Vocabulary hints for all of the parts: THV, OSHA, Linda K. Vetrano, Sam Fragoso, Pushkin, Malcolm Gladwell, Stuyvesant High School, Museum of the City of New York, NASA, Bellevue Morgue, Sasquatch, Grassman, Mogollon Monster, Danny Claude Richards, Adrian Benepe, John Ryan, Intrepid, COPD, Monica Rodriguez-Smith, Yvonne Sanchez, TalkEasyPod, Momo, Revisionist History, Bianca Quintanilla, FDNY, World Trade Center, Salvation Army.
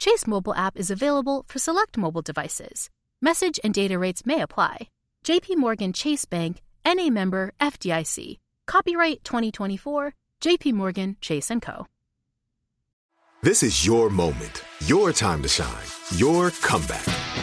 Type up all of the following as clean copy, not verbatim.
Chase mobile app is available for select mobile devices. Message and data rates may apply. JPMorgan Chase Bank, NA member FDIC. Copyright 2024, JPMorgan Chase & Co. This is your moment, your time to shine, your comeback.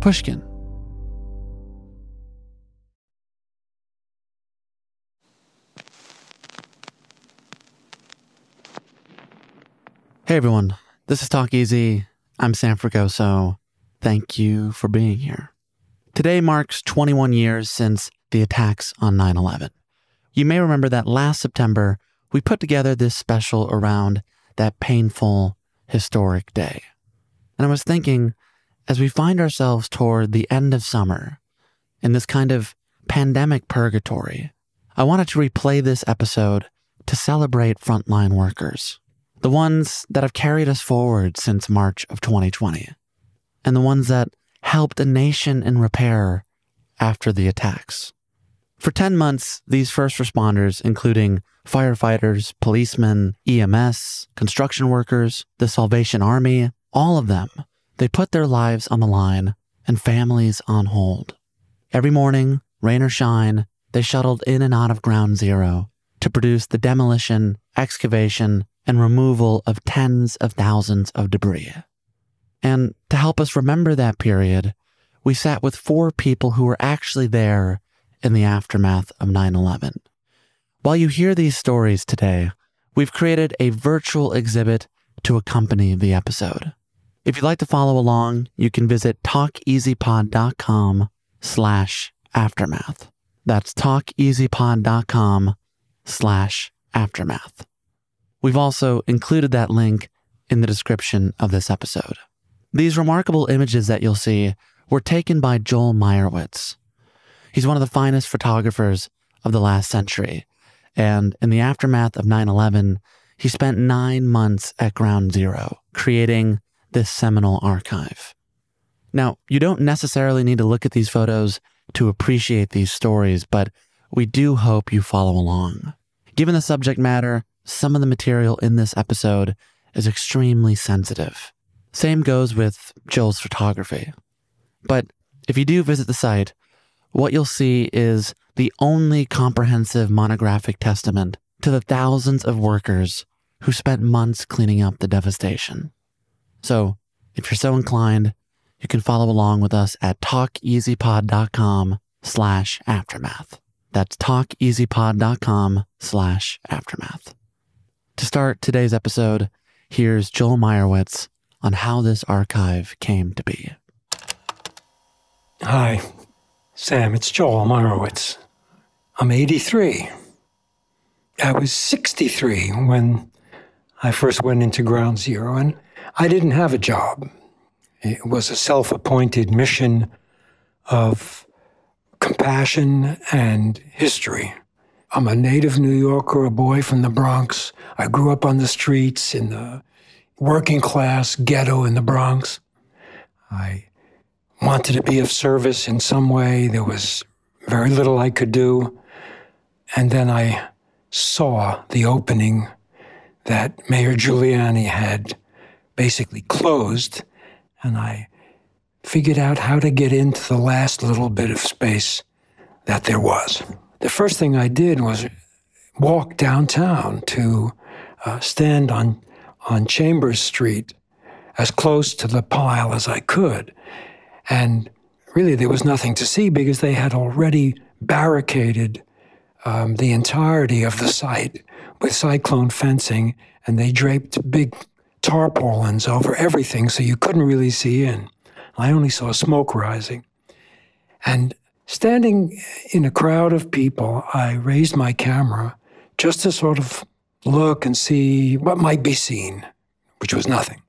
Pushkin. Hey everyone, this is Talk Easy. I'm Sam Fragoso. Thank you for being here. Today marks 21 years since the attacks on 9/11. You may remember that last September, we put together this special around that painful, historic day. And I was thinking, as we find ourselves toward the end of summer, in this kind of pandemic purgatory, I wanted to replay this episode to celebrate frontline workers. The ones that have carried us forward since March of 2020, and the ones that helped a nation in repair after the attacks. For 10 months, these first responders, including firefighters, policemen, EMS, construction workers, the Salvation Army, all of them, they put their lives on the line and families on hold. Every morning, rain or shine, they shuttled in and out of Ground Zero to produce the demolition, excavation, and removal of tens of thousands of debris. And to help us remember that period, we sat with four people who were actually there in the aftermath of 9/11. While you hear these stories today, we've created a virtual exhibit to accompany the episode. If you'd like to follow along, you can visit talkeasypod.com/aftermath. That's talkeasypod.com/aftermath. We've also included that link in the description of this episode. These remarkable images that you'll see were taken by Joel Meyerowitz. He's one of the finest photographers of the last century, and in the aftermath of 9/11, he spent 9 months at Ground Zero, creating this seminal archive. Now, you don't necessarily need to look at these photos to appreciate these stories, but we do hope you follow along. Given the subject matter, some of the material in this episode is extremely sensitive. Same goes with Joel's photography. But if you do visit the site, what you'll see is the only comprehensive monographic testament to the thousands of workers who spent months cleaning up the devastation. So, if you're so inclined, you can follow along with us at talkeasypod.com/aftermath. That's talkeasypod.com/aftermath. To start today's episode, here's Joel Meyerowitz on how this archive came to be. Hi, Sam, it's Joel Meyerowitz. I'm 83. I was 63 when I first went into Ground Zero, and I didn't have a job. It was a self-appointed mission of compassion and history. I'm a native New Yorker, a boy from the Bronx. I grew up on the streets in the working class ghetto in the Bronx. I wanted to be of service in some way. There was very little I could do. And then I saw the opening that Mayor Giuliani had basically closed, and I figured out how to get into the last little bit of space that there was. The first thing I did was walk downtown to stand on Chambers Street as close to the pile as I could. And really there was nothing to see because they had already barricaded the entirety of the site with cyclone fencing, and they draped big tarpaulins over everything so you couldn't really see in. I only saw smoke rising. And standing in a crowd of people, I raised my camera just to sort of look and see what might be seen, which was nothing.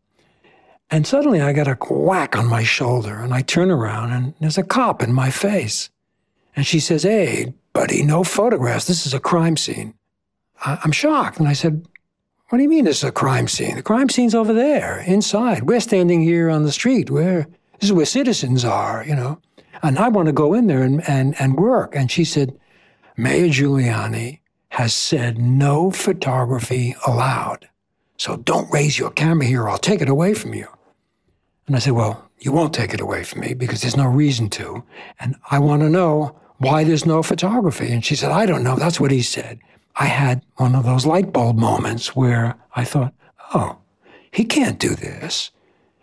And suddenly I got a whack on my shoulder, and I turn around, and there's a cop in my face. And she says, "Hey, buddy, no photographs. This is a crime scene." I'm shocked. And I said, "What do you mean this is a crime scene? The crime scene's over there, inside. We're standing here on the street. This is where citizens are, you know. And I want to go in there and work." And she said, "Mayor Giuliani has said no photography allowed. So don't raise your camera here or I'll take it away from you." And I said, "Well, you won't take it away from me because there's no reason to. And I want to know why there's no photography." And she said, "I don't know. That's what he said." I had one of those light bulb moments where I thought, oh, he can't do this.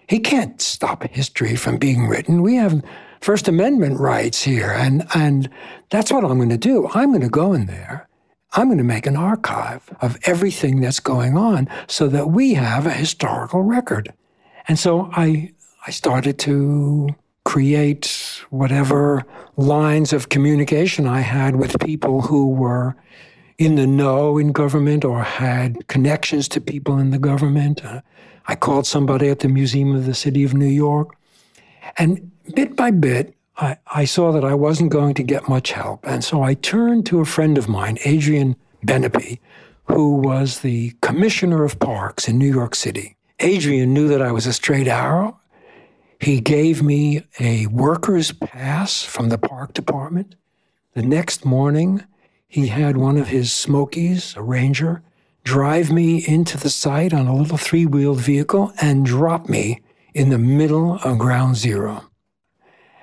He can't stop history from being written. We have First Amendment rights here, and that's what I'm going to do. I'm going to go in there. I'm going to make an archive of everything that's going on so that we have a historical record. And so I started to create whatever lines of communication I had with people who were in the know in government or had connections to people in the government. I called somebody at the Museum of the City of New York. And bit by bit, I saw that I wasn't going to get much help. And so I turned to a friend of mine, Adrian Benepe, who was the commissioner of parks in New York City. Adrian knew that I was a straight arrow. He gave me a worker's pass from the park department. The next morning, he had one of his Smokies, a Ranger, drive me into the site on a little three-wheeled vehicle and drop me in the middle of Ground Zero.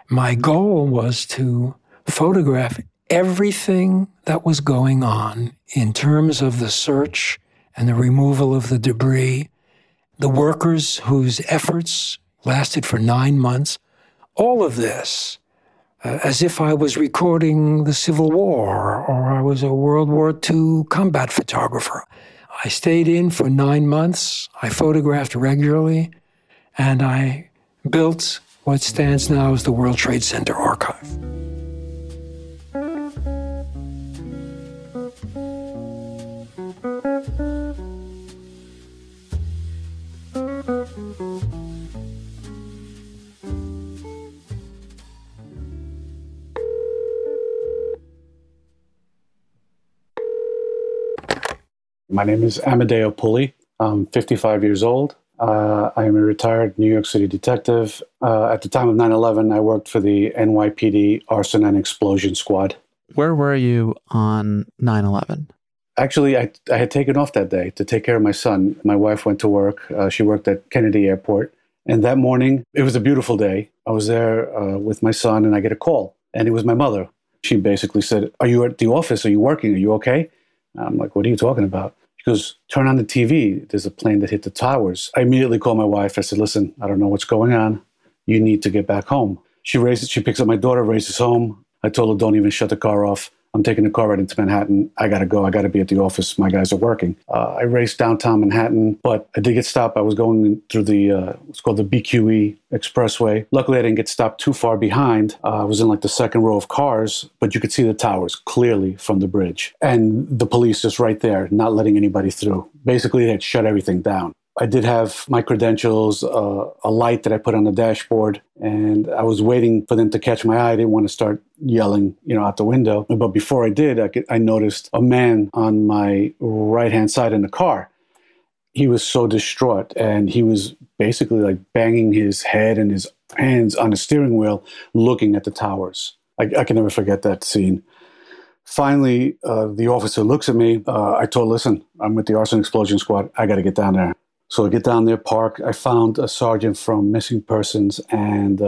My goal was to photograph everything that was going on in terms of the search and the removal of the debris, the workers whose efforts lasted for 9 months, all of this, as if I was recording the Civil War or I was a World War II combat photographer. I stayed in for 9 months. I photographed regularly, and I built what stands now as the World Trade Center archive. My name is Amadeo Pulley. I'm 55 years old. I am a retired New York City detective. At the time of 9/11, I worked for the NYPD Arson and Explosion Squad. Where were you on 9/11? Actually, I had taken off that day to take care of my son. My wife went to work. She worked at Kennedy Airport. And that morning, it was a beautiful day. I was there with my son, and I get a call. And it was my mother. She basically said, "Are you at the office? Are you working? Are you okay?" I'm like, "What are you talking about?" Because turn on the TV, there's a plane that hit the towers. I immediately called my wife. I said, "Listen, I don't know what's going on. You need to get back home." She picks up my daughter, races home. I told her, "Don't even shut the car off. I'm taking the car right into Manhattan. I got to go. I got to be at the office. My guys are working." I raced downtown Manhattan, but I did get stopped. I was going through the, what's called the BQE Expressway. Luckily, I didn't get stopped too far behind. I was in like the second row of cars, but you could see the towers clearly from the bridge. And the police just right there, not letting anybody through. Basically, they had shut everything down. I did have my credentials, a light that I put on the dashboard, and I was waiting for them to catch my eye. I didn't want to start yelling, out the window. But before I did, I noticed a man on my right-hand side in the car. he was so distraught, and he was basically like banging his head and his hands on the steering wheel, looking at the towers. I can never forget that scene. Finally, the officer looks at me. I told, listen, I'm with the Arson and Explosion Squad. I got to get down there. So I get down there, park. I found a sergeant from Missing Persons and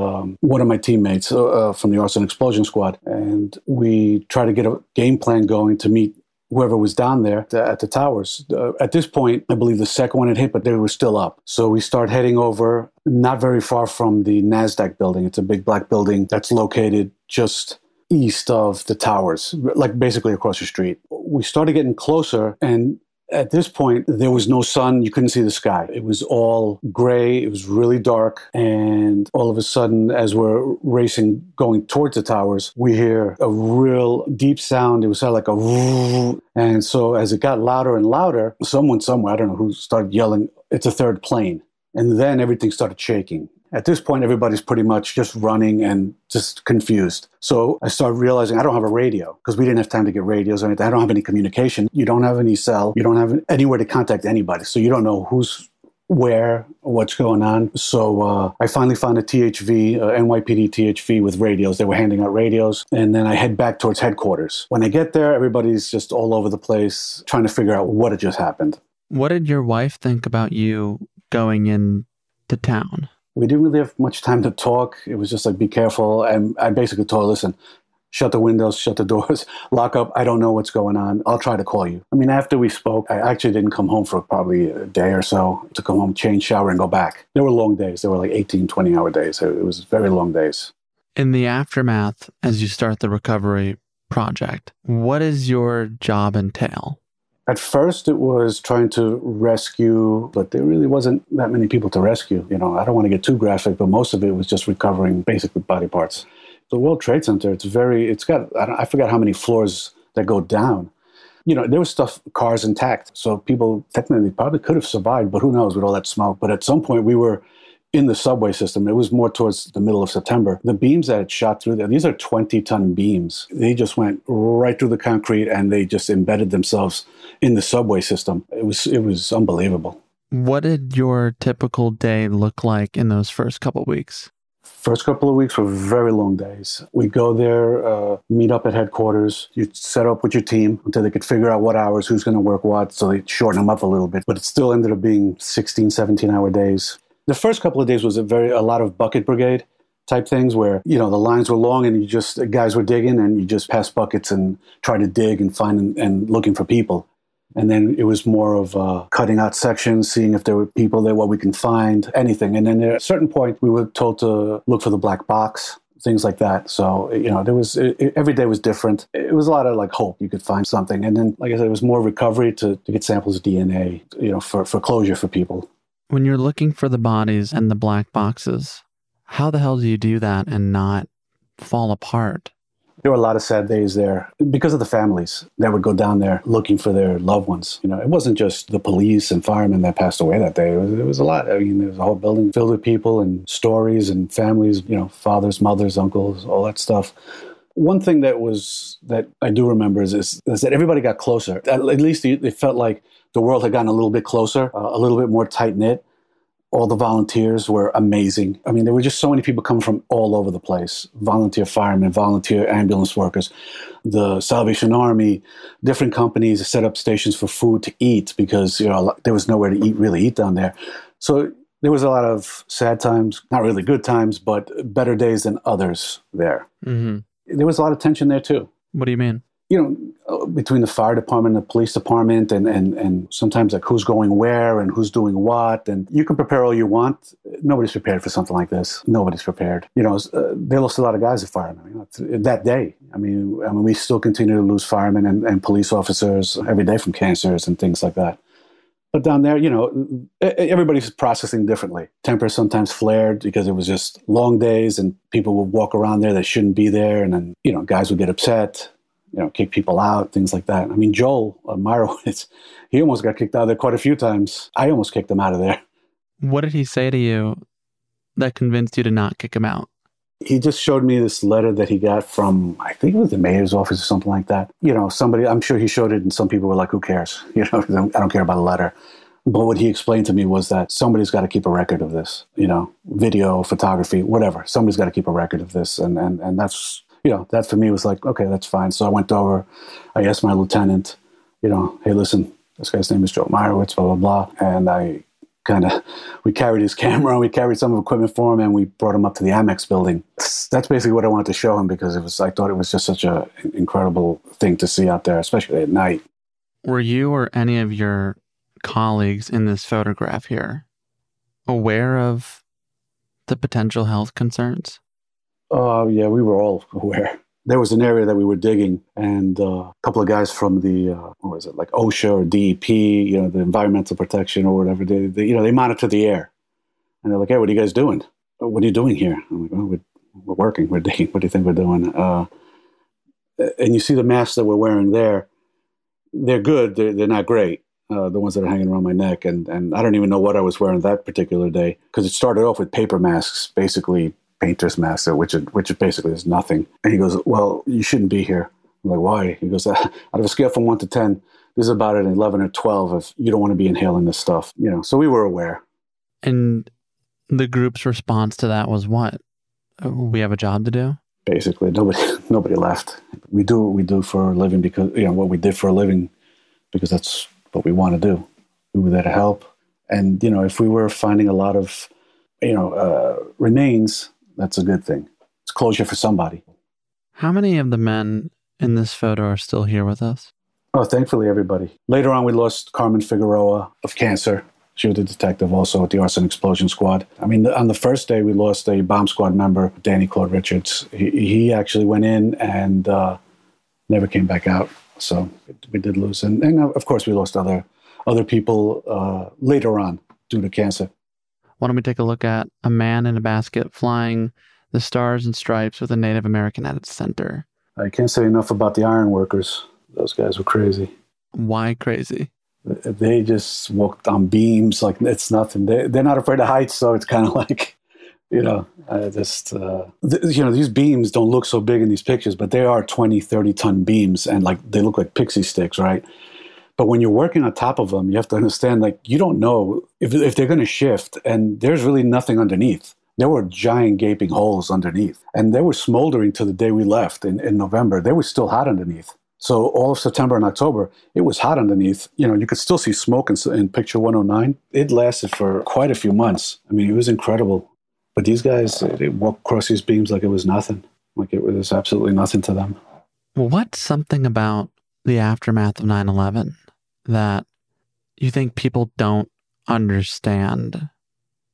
one of my teammates from the Arson and Explosion Squad. And we tried to get a game plan going to meet whoever was down there at the towers. At this point, I believe the second one had hit, but they were still up. So we start heading over, not very far from the NASDAQ building. It's a big black building that's located just east of the towers, like basically across the street. We started getting closer, and at this point, there was no sun. You couldn't see the sky. It was all gray. It was really dark. And all of a sudden, as we're racing, going towards the towers, we hear a real deep sound. It was like a... And so as it got louder and louder, someone somewhere, I don't know who, started yelling, it's a third plane. And then everything started shaking. At this point, everybody's pretty much just running and just confused. So I started realizing I don't have a radio because we didn't have time to get radios or anything. I don't have any communication. You don't have any cell. You don't have anywhere to contact anybody. So you don't know who's where, what's going on. So I finally found a THV, NYPD THV with radios. They were handing out radios. And then I head back towards headquarters. When I get there, everybody's just all over the place trying to figure out what had just happened. What did your wife think about you going into town? We didn't really have much time to talk. It was just like, be careful. And I basically told her, listen, shut the windows, shut the doors, lock up. I don't know what's going on. I'll try to call you. I mean, after we spoke, I actually didn't come home for probably a day or so to come home, change, shower, and go back. There were long days. There were like 18, 20-hour days. It was very long days. In the aftermath, as you start the recovery project, what does your job entail? At first, it was trying to rescue, but there really wasn't that many people to rescue. You know, I don't want to get too graphic, but most of it was just recovering basically body parts. The World Trade Center, I forgot how many floors that go down. You know, there was stuff, cars intact. So people technically probably could have survived, but who knows with all that smoke. But at some point, we were in the subway system. It was more towards the middle of September. The beams that it shot through there, these are 20-ton beams. They just went right through the concrete and they just embedded themselves in the subway system. It was unbelievable. What did your typical day look like in those first couple of weeks? First couple of weeks were very long days. We'd go there, meet up at headquarters. You'd set up with your team until they could figure out what hours, who's going to work what, so they'd shorten them up a little bit. But it still ended up being 16, 17-hour days. The first couple of days was a lot of bucket brigade type things where, you know, the lines were long and guys were digging and you just pass buckets and try to dig and find and looking for people. And then it was more of cutting out sections, seeing if there were people there, what we can find, anything. And then at a certain point, we were told to look for the black box, things like that. So, you know, every day was different. It was a lot of like hope you could find something. And then, like I said, it was more recovery to get samples of DNA, you know, for closure for people. When you're looking for the bodies and the black boxes, how the hell do you do that and not fall apart? There were a lot of sad days there because of the families that would go down there looking for their loved ones. You know, it wasn't just the police and firemen that passed away that day. It was a lot. I mean, there was a whole building filled with people and stories and families, you know, fathers, mothers, uncles, all that stuff. One thing that I do remember is that everybody got closer. At least they felt like the world had gotten a little bit closer, a little bit more tight-knit. All the volunteers were amazing. I mean, there were just so many people coming from all over the place. Volunteer firemen, volunteer ambulance workers, the Salvation Army, different companies set up stations for food to eat because, you know, there was nowhere to eat down there. So there was a lot of sad times, not really good times, but better days than others there. Mm-hmm. There was a lot of tension there, too. What do you mean? You know, between the fire department and the police department and sometimes like who's going where and who's doing what. And you can prepare all you want. Nobody's prepared for something like this. Nobody's prepared. You know, they lost a lot of guys at firemen, you know, that day. I mean, we still continue to lose firemen and police officers every day from cancers and things like that. But down there, you know, everybody's processing differently. Temper sometimes flared because it was just long days and people would walk around there that shouldn't be there. And then, you know, guys would get upset, you know, kick people out, things like that. I mean, Joel Meyerowitz, he almost got kicked out of there quite a few times. I almost kicked him out of there. What did he say to you that convinced you to not kick him out? He just showed me this letter that he got from, I think it was the mayor's office or something like that. You know, somebody, I'm sure he showed it and some people were like, who cares? You know, I don't care about a letter. But what he explained to me was that somebody's got to keep a record of this, you know, video, photography, whatever. Somebody's got to keep a record of this. And that's, you know, that for me was like, okay, that's fine. So I went over, I asked my lieutenant, you know, hey, listen, this guy's name is Joel Meyerowitz, blah, blah, blah. And we carried his camera, we carried some equipment for him, and we brought him up to the Amex building. That's basically what I wanted to show him because I thought it was just such an incredible thing to see out there, especially at night. Were you or any of your colleagues in this photograph here aware of the potential health concerns? Yeah, we were all aware. There was an area that we were digging, and a couple of guys from the, OSHA or DEP, you know, the environmental protection or whatever, they monitor the air. And they're like, hey, what are you guys doing? What are you doing here? I'm like, oh, we're working, we're digging. What do you think we're doing? And you see the masks that we're wearing there. They're good, they're not great, the ones that are hanging around my neck. And I don't even know what I was wearing that particular day, because it started off with paper masks, basically, painter's mask, which basically is nothing. And he goes, well, you shouldn't be here. I'm like, why? He goes, out of a scale from 1 to 10, this is about an 11 or 12 if you don't want to be inhaling this stuff. You know, so we were aware. And the group's response to that was what? We have a job to do? Basically, nobody left. We do what we do for a living because, you know, what we did for a living because that's what we want to do. We were there to help. And, you know, if we were finding a lot of, you know, remains, that's a good thing. It's closure for somebody. How many of the men in this photo are still here with us? Oh, thankfully, everybody. Later on, we lost Carmen Figueroa of cancer. She was a detective also at the Arson and Explosion Squad. I mean, on the first day, we lost a bomb squad member, Danny Claude Richards. He actually went in and never came back out. So we did lose. And of course, we lost other people later on due to cancer. Why don't we take a look at a man in a basket flying the stars and stripes with a Native American at its center. I can't say enough about the iron workers. Those guys were crazy. Why crazy? They just walked on beams like it's nothing. They're not afraid of heights, so it's kind of like, you know, these beams don't look so big in these pictures, but they are 20, 30-ton beams, and like they look like pixie sticks, right? But when you're working on top of them, you have to understand, like, you don't know if they're going to shift, and there's really nothing underneath. There were giant gaping holes underneath, and they were smoldering to the day we left in November. They were still hot underneath. So all of September and October, it was hot underneath. You know, you could still see smoke in picture 109. It lasted for quite a few months. I mean, it was incredible. But these guys, they walked across these beams like it was nothing, like it was absolutely nothing to them. Well, what's something about the aftermath of 9/11 that you think people don't understand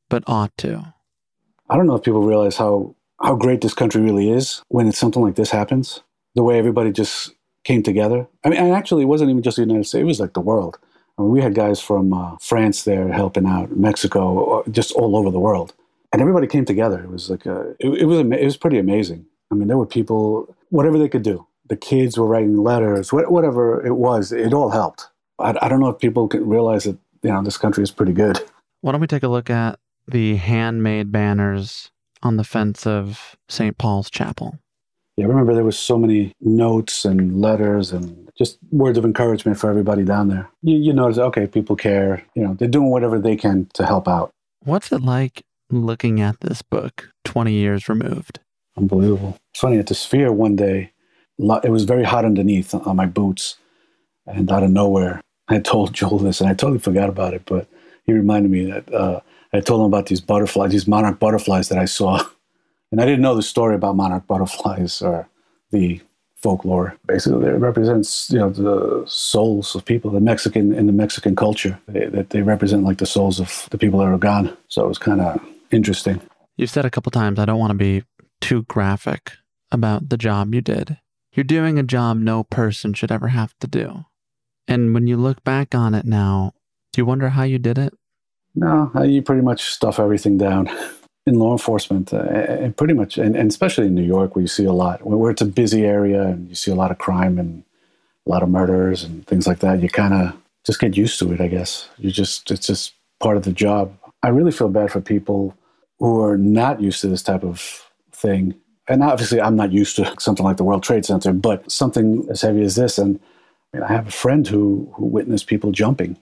but ought to? I don't know if people realize how great this country really is when it's something like this happens, the way everybody just came together. I mean, and actually, it wasn't even just the United States. It was like the world. I mean, we had guys from France there helping out, Mexico, just all over the world. And everybody came together. It was like it was pretty amazing. I mean, there were people, whatever they could do. The kids were writing letters, whatever it was, it all helped. I don't know if people can realize that, you know, this country is pretty good. Why don't we take a look at the handmade banners on the fence of St. Paul's Chapel? Yeah, I remember there was so many notes and letters and just words of encouragement for everybody down there. You notice, okay, people care. You know, they're doing whatever they can to help out. What's it like looking at this book 20 years removed? Unbelievable. It's funny, at the Sphere one day, it was very hot underneath on my boots, and out of nowhere, I told Joel this, and I totally forgot about it, but he reminded me that I told him about these butterflies, these monarch butterflies that I saw, and I didn't know the story about monarch butterflies or the folklore. Basically, it represents, you know, the souls of people, the Mexican culture, they represent like the souls of the people that are gone, so it was kind of interesting. You've said a couple times, I don't want to be too graphic about the job you did. You're doing a job no person should ever have to do. And when you look back on it now, do you wonder how you did it? No, you pretty much stuff everything down in law enforcement, and pretty much, and especially in New York, where you see a lot, where it's a busy area and you see a lot of crime and a lot of murders and things like that. You kind of just get used to it, I guess. It's just part of the job. I really feel bad for people who are not used to this type of thing. And obviously, I'm not used to something like the World Trade Center, but something as heavy as this. And I have a friend who witnessed people jumping,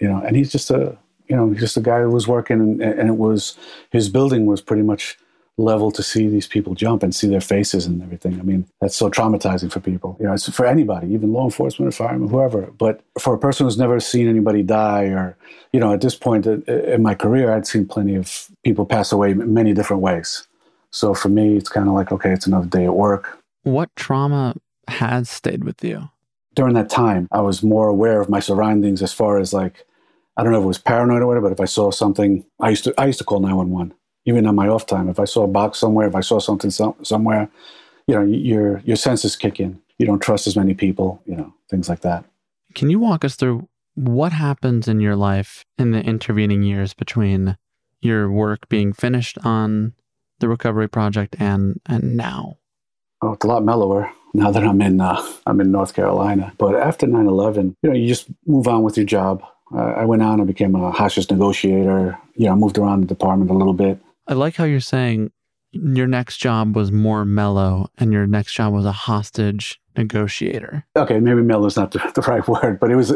you know, and he's just a you know, just the guy who was working, and it was, his building was pretty much level, to see these people jump and see their faces and everything. I mean, that's so traumatizing for people. You know, it's for anybody, even law enforcement or firemen, whoever. But for a person who's never seen anybody die, or, you know, at this point in my career, I'd seen plenty of people pass away many different ways. So for me, it's kind of like, okay, it's another day at work. What trauma has stayed with you? During that time, I was more aware of my surroundings, as far as like, I don't know if it was paranoid or whatever, but if I saw something, I used to call 911. Even on my off time, if I saw a box somewhere, if I saw something somewhere, you know, your senses kick in. You don't trust as many people, you know, things like that. Can you walk us through what happens in your life in the intervening years between your work being finished on the recovery project and now? Oh, it's a lot mellower now that I'm in North Carolina. But after 9/11, you know, you just move on with your job. I went on and became a hostage negotiator. You know, I moved around the department a little bit. I like how you're saying your next job was more mellow and your next job was a hostage negotiator. Okay, maybe mellow is not the right word, but it was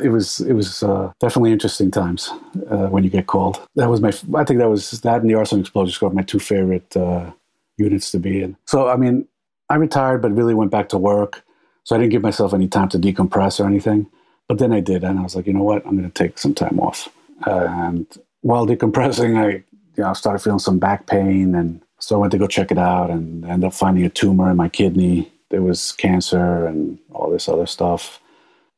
definitely interesting times when you get called. That was I think that and the Arson and Explosion Squad, my two favorite units to be in. So, I mean, I retired, but really went back to work. So I didn't give myself any time to decompress or anything. But then I did, and I was like, you know what? I'm going to take some time off. And while decompressing, I started feeling some back pain, and so I went to go check it out and ended up finding a tumor in my kidney. There was cancer and all this other stuff.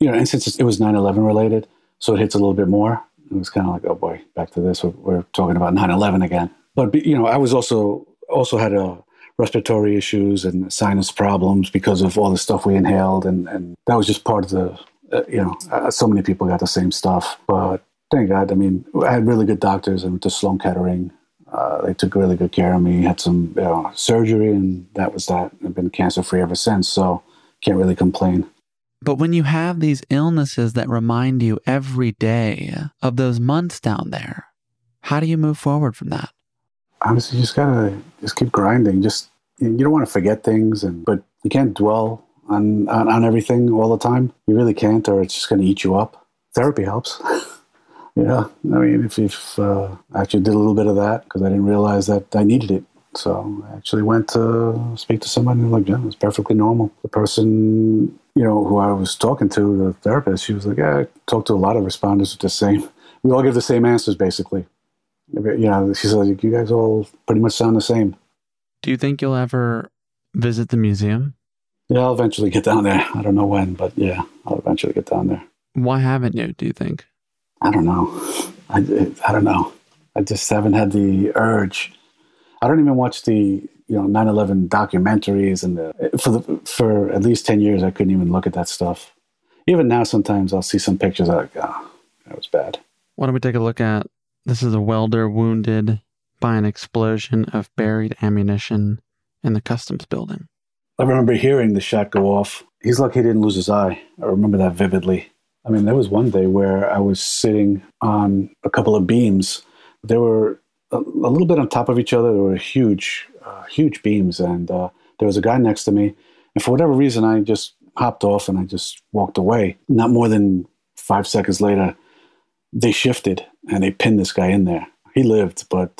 You know, and since it was 9/11 related, so it hits a little bit more. It was kind of like, oh boy, back to this. We're talking about 9/11 again. But, you know, I was also had a respiratory issues and sinus problems because of all the stuff we inhaled, and that was just part of the, so many people got the same stuff. But thank God. I mean, I had really good doctors. I went to Sloan Kettering. They took really good care of me. Had some surgery, and that was that. I've been cancer-free ever since, so can't really complain. But when you have these illnesses that remind you every day of those months down there, how do you move forward from that? Honestly, you just gotta keep grinding. Just, you don't want to forget things, but you can't dwell on everything all the time. You really can't, or it's just going to eat you up. Therapy helps. Yeah, I mean, if I actually did a little bit of that, because I didn't realize that I needed it. So I actually went to speak to somebody, and like, yeah, it's perfectly normal. The person, you know, who I was talking to, the therapist, she was like, yeah, I talked to a lot of responders with the same. We all give the same answers, basically. You know, she said, you guys all pretty much sound the same. Do you think you'll ever visit the museum? Yeah, I'll eventually get down there. I don't know when, but yeah, I'll eventually get down there. Why haven't you, do you think? I don't know. I don't know. I just haven't had the urge. I don't even watch the 9/11 documentaries, and for at least 10 years I couldn't even look at that stuff. Even now, sometimes I'll see some pictures. I'm like, oh, that was bad. Why don't we take a look at? This is a welder wounded by an explosion of buried ammunition in the customs building. I remember hearing the shot go off. He's lucky he didn't lose his eye. I remember that vividly. I mean, there was one day where I was sitting on a couple of beams. They were a little bit on top of each other. They were huge beams. And there was a guy next to me. And for whatever reason, I just hopped off and I just walked away. Not more than 5 seconds later, they shifted and they pinned this guy in there. He lived, but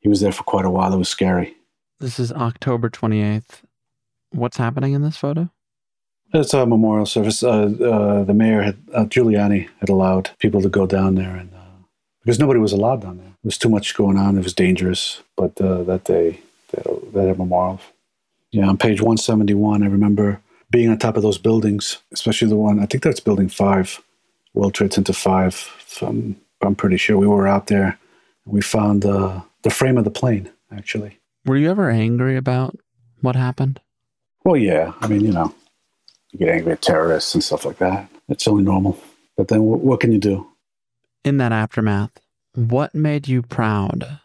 he was there for quite a while. It was scary. This is October 28th. What's happening in this photo? It's a memorial service. The mayor, Giuliani, had allowed people to go down there, and because nobody was allowed down there. There was too much going on. It was dangerous. But that day, they had a memorial. Yeah, on page 171, I remember being on top of those buildings, especially the one, I think that's building 5, World Trade Center 5. I'm pretty sure we were out there, and we found the frame of the plane, actually. Were you ever angry about what happened? Well, yeah. I mean, you know, you get angry at terrorists and stuff like that. It's only normal. But then what can you do? In that aftermath, what made you proud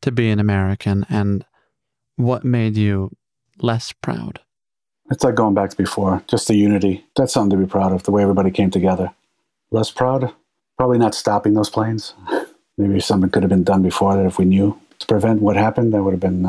to be an American, and what made you less proud? It's like going back to before, just the unity. That's something to be proud of, the way everybody came together. Less proud? Probably not stopping those planes. Maybe something could have been done before that if we knew. To prevent what happened, that would have been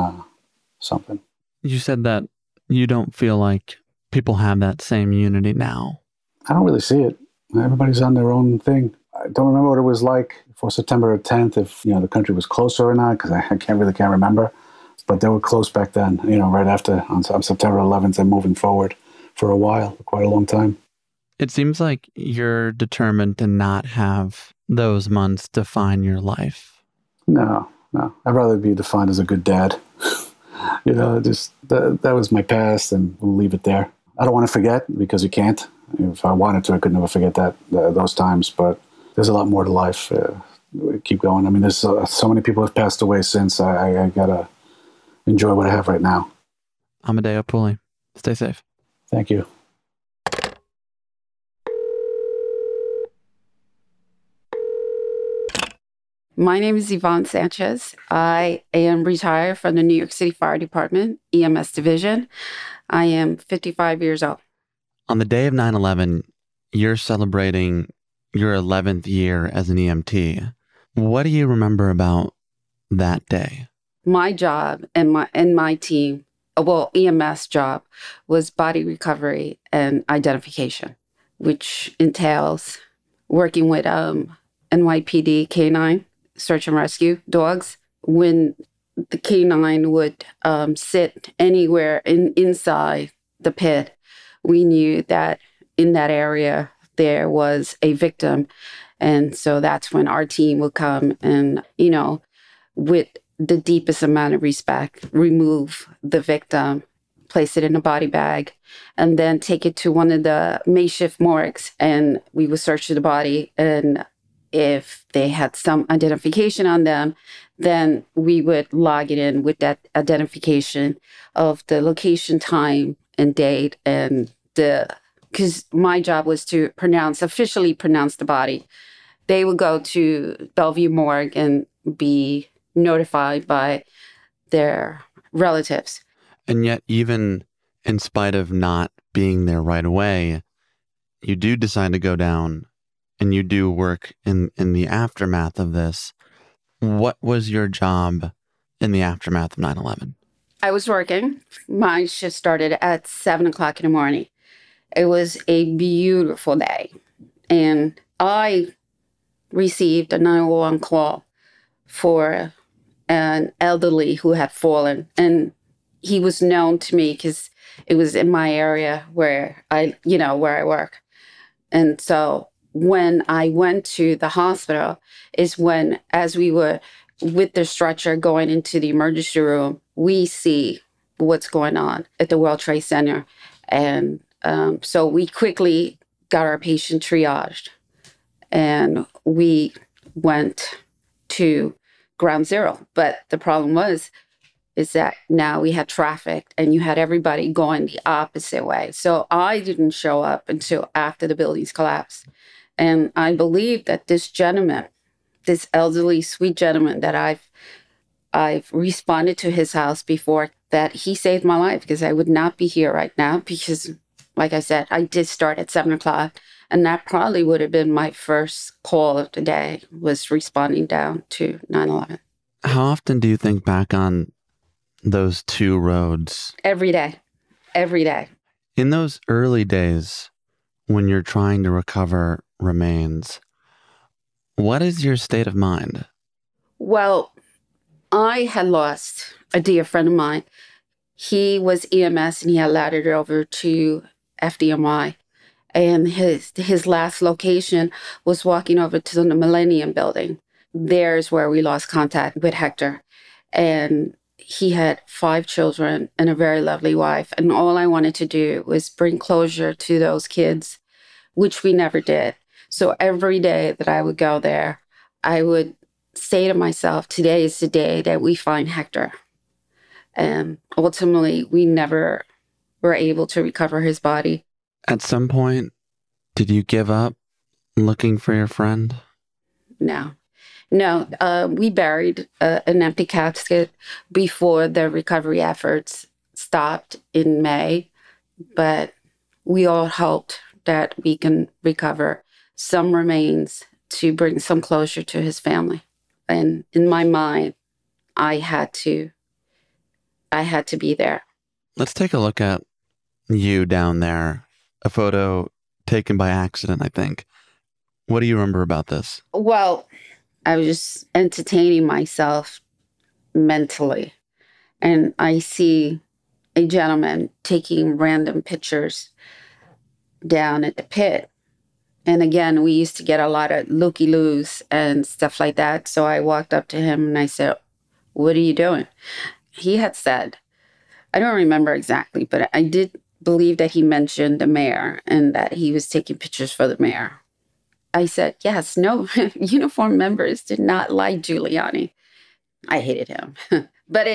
something. You said that you don't feel like people have that same unity now. I don't really see it. Everybody's on their own thing. I don't remember what it was like for September 10th, if, you know, the country was closer or not, because I can't remember. But they were close back then, you know, right after on September 11th and moving forward for a while, quite a long time. It seems like you're determined to not have those months define your life. No. I'd rather be defined as a good dad. You know, just that was my past, and we'll leave it there. I don't want to forget, because you can't. If I wanted to, I could never forget that those times. But there's a lot more to life. Keep going. I mean, there's so many people have passed away since. I gotta enjoy what I have right now. Amadeo Pulley, stay safe. Thank you. My name is Yvonne Sanchez. I am retired from the New York City Fire Department, EMS Division. I am 55 years old. On the day of 9/11, you're celebrating your 11th year as an EMT. What do you remember about that day? My job and my team, well, EMS job, was body recovery and identification, which entails working with NYPD K-9. Search and rescue dogs. When the K-9 would sit anywhere inside the pit, we knew that in that area there was a victim. And so that's when our team would come and, you know, with the deepest amount of respect, remove the victim, place it in a body bag, and then take it to one of the makeshift morgues. And we would search the body, and if they had some identification on them, then we would log it in with that identification of the location, time, and date. And because my job was to officially pronounce the body. They would go to Bellevue Morgue and be notified by their relatives. And yet, even in spite of not being there right away, you do decide to go down. And you do work in the aftermath of this. What was your job in the aftermath of 9/11? I was working. My shift started at 7 o'clock in the morning. It was a beautiful day. And I received a 911 call for an elderly who had fallen. And he was known to me because it was in my area where I work. And so when I went to the hospital is when, as we were with the stretcher going into the emergency room, we see what's going on at the World Trade Center. And so we quickly got our patient triaged, and we went to Ground Zero. But the problem is that now we had traffic, and you had everybody going the opposite way. So I didn't show up until after the buildings collapsed. And I believe that this gentleman, this elderly, sweet gentleman that I've responded to his house before, that he saved my life, because I would not be here right now, because, like I said, I did start at 7 o'clock, and that probably would have been my first call of the day, was responding down to 9/11. How often do you think back on those two roads? Every day. In those early days, when you're trying to recover remains, what is your state of mind? Well, I had lost a dear friend of mine. He was EMS, and he had laddered over to FDNY. And his last location was walking over to the Millennium Building. There's where we lost contact with Hector. And he had 5 children and a very lovely wife. And all I wanted to do was bring closure to those kids, which we never did. So every day that I would go there, I would say to myself, today is the day that we find Hector. And ultimately, we never were able to recover his body. At some point, did you give up looking for your friend? No, we buried an empty casket before the recovery efforts stopped in May, but we all hoped that we can recover some remains to bring some closure to his family. And in my mind, I had to be there. Let's take a look at you down there. A photo taken by accident, I think. What do you remember about this? Well, I was just entertaining myself mentally. And I see a gentleman taking random pictures down at the pit. And again, we used to get a lot of looky-loos and stuff like that. So I walked up to him and I said, "What are you doing?" He had said, I don't remember exactly, but I did believe that he mentioned the mayor and that he was taking pictures for the mayor. I said, yes, no, uniformed members did not like Giuliani. I hated him. But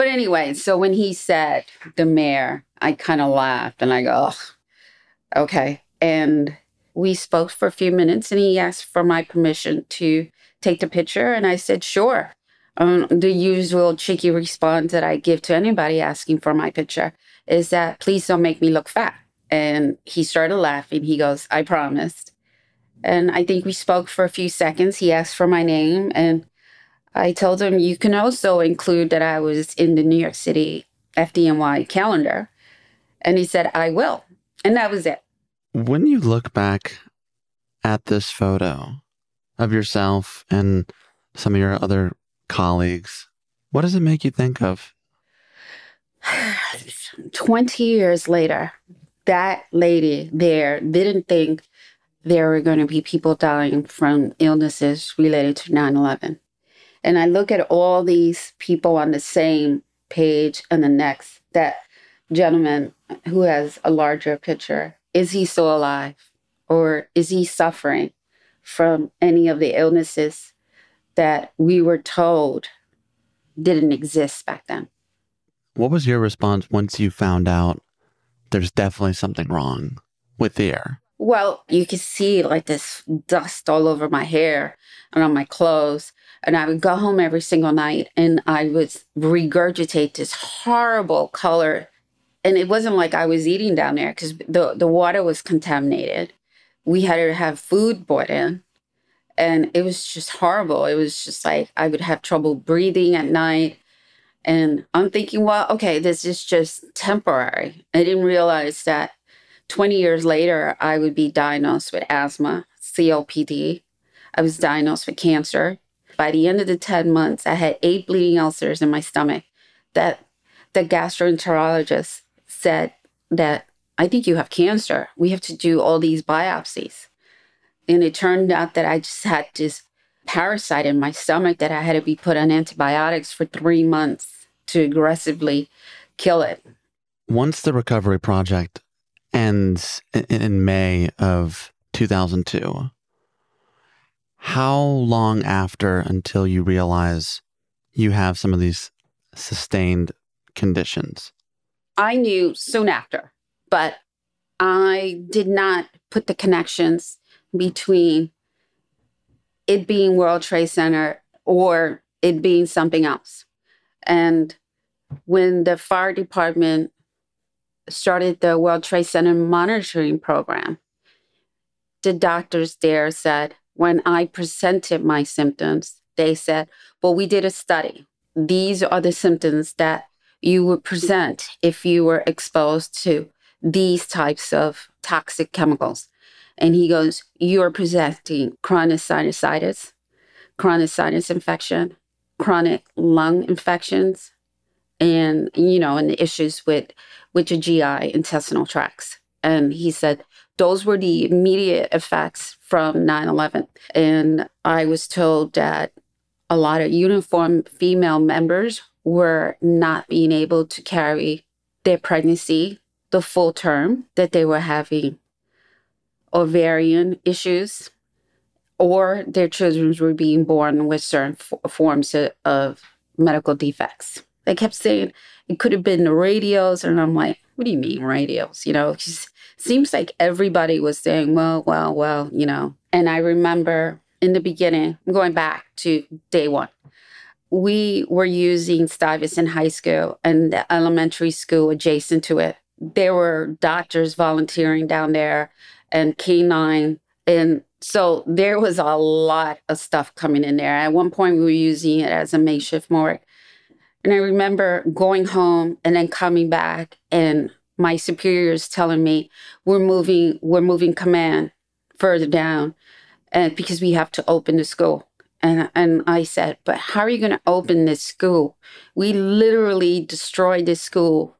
anyway, so when he said the mayor, I kind of laughed and I go, oh, okay. And we spoke for a few minutes and he asked for my permission to take the picture. And I said, sure. The usual cheeky response that I give to anybody asking for my picture is that, please don't make me look fat. And he started laughing. He goes, I promised. And I think we spoke for a few seconds. He asked for my name. And I told him, you can also include that I was in the New York City FDNY calendar. And he said, I will. And that was it. When you look back at this photo of yourself and some of your other colleagues, what does it make you think of? 20 years later, that lady there didn't think there were going to be people dying from illnesses related to 9/11. And I look at all these people on the same page and the next, that gentleman who has a larger picture, is he still alive? Or is he suffering from any of the illnesses that we were told didn't exist back then? What was your response once you found out there's definitely something wrong with the air? Well, you could see like this dust all over my hair and on my clothes. And I would go home every single night and I would regurgitate this horrible color. And it wasn't like I was eating down there because the water was contaminated. We had to have food brought in. And it was just horrible. It was just like I would have trouble breathing at night. And I'm thinking, well, okay, this is just temporary. I didn't realize that 20 years later, I would be diagnosed with asthma, COPD. I was diagnosed with cancer. By the end of the 10 months, I had 8 bleeding ulcers in my stomach that the gastroenterologist said that, I think you have cancer. We have to do all these biopsies. And it turned out that I just had this parasite in my stomach that I had to be put on antibiotics for 3 months to aggressively kill it. Once the recovery project ends in May of 2002, how long after until you realize you have some of these sustained conditions? I knew soon after, but I did not put the connections between it being World Trade Center or it being something else. And when the fire department started the World Trade Center monitoring program, the doctors there said, when I presented my symptoms, they said, well, we did a study. These are the symptoms that you would present if you were exposed to these types of toxic chemicals. And he goes, you're presenting chronic sinusitis, chronic sinus infection, chronic lung infections, and, and the issues with your GI intestinal tracts. And he said, those were the immediate effects from 9/11. And I was told that a lot of uniformed female members were not being able to carry their pregnancy, the full term, that they were having ovarian issues, or their children were being born with certain forms of medical defects. They kept saying it could have been the radios. And I'm like, what do you mean radios? It just seems like everybody was saying, well. And I remember in the beginning, going back to day one, we were using Stuyvesant High School and the elementary school adjacent to it. There were doctors volunteering down there and K9. And so there was a lot of stuff coming in there. At one point, we were using it as a makeshift morgue. And I remember going home and then coming back and my superiors telling me, we're moving command further down. and because we have to open the school. And I said, but how are you going to open this school? We literally destroyed this school.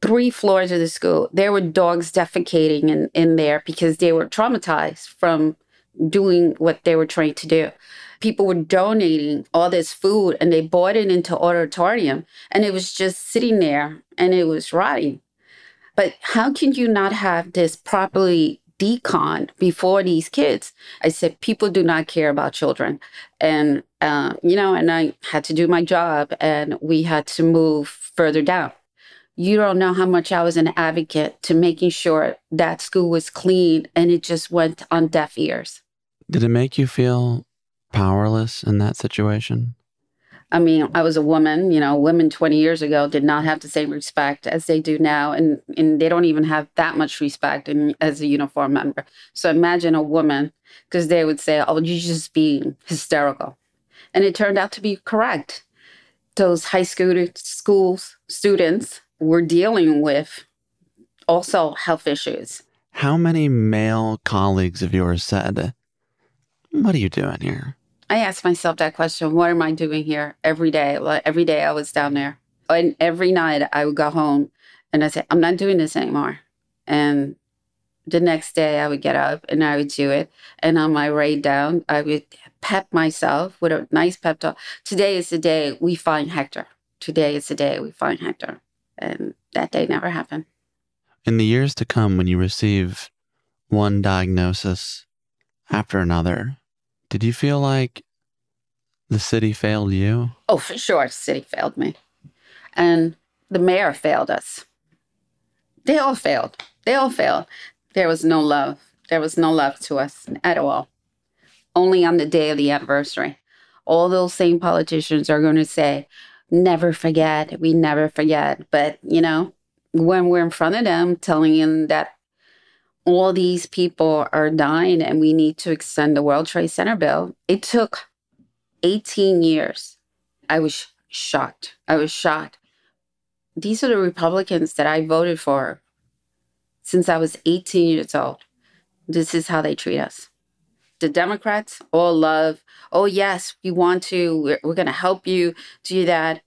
3 floors of the school. There were dogs defecating in there because they were traumatized from doing what they were trained to do. People were donating all this food and they bought it into auditorium and it was just sitting there and it was rotting. But how can you not have this properly decon before these kids? I said, people do not care about children. And, and I had to do my job and we had to move further down. You don't know how much I was an advocate to making sure that school was clean, and it just went on deaf ears. Did it make you feel powerless in that situation? I mean, I was a woman. You know, women 20 years ago did not have the same respect as they do now, and they don't even have that much respect as a uniformed member. So imagine a woman, because they would say, oh, you're just being hysterical. And it turned out to be correct. Those high school students were dealing with also health issues. How many male colleagues of yours said, what are you doing here? I asked myself that question. What am I doing here every day? Like, every day I was down there. And every night I would go home and I said, I'm not doing this anymore. And the next day I would get up and I would do it. And on my way down, I would pep myself with a nice pep talk. Today is the day we find Hector. Today is the day we find Hector. And that day never happened. In the years to come, when you receive one diagnosis after another, did you feel like the city failed you? Oh, for sure. The city failed me. And the mayor failed us. They all failed. They all failed. There was no love. There was no love to us at all. Only on the day of the anniversary. All those same politicians are going to say, never forget. We never forget. But, when we're in front of them, telling them that all these people are dying and we need to extend the World Trade Center bill, it took 18 years. I was shocked. I was shocked. These are the Republicans that I voted for since I was 18 years old. This is how they treat us. The Democrats all love, oh, yes, we want to, we're going to help you do that.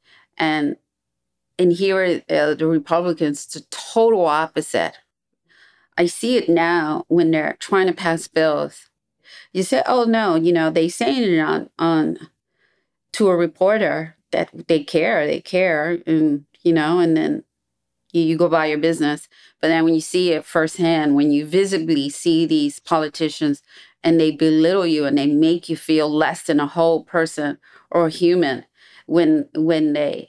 And here are the Republicans, the total opposite. I see it now when they're trying to pass bills. You say, oh, no, they saying it to a reporter that they care. And, and then you go by your business. But then when you see it firsthand, when you visibly see these politicians and they belittle you and they make you feel less than a whole person or human. When they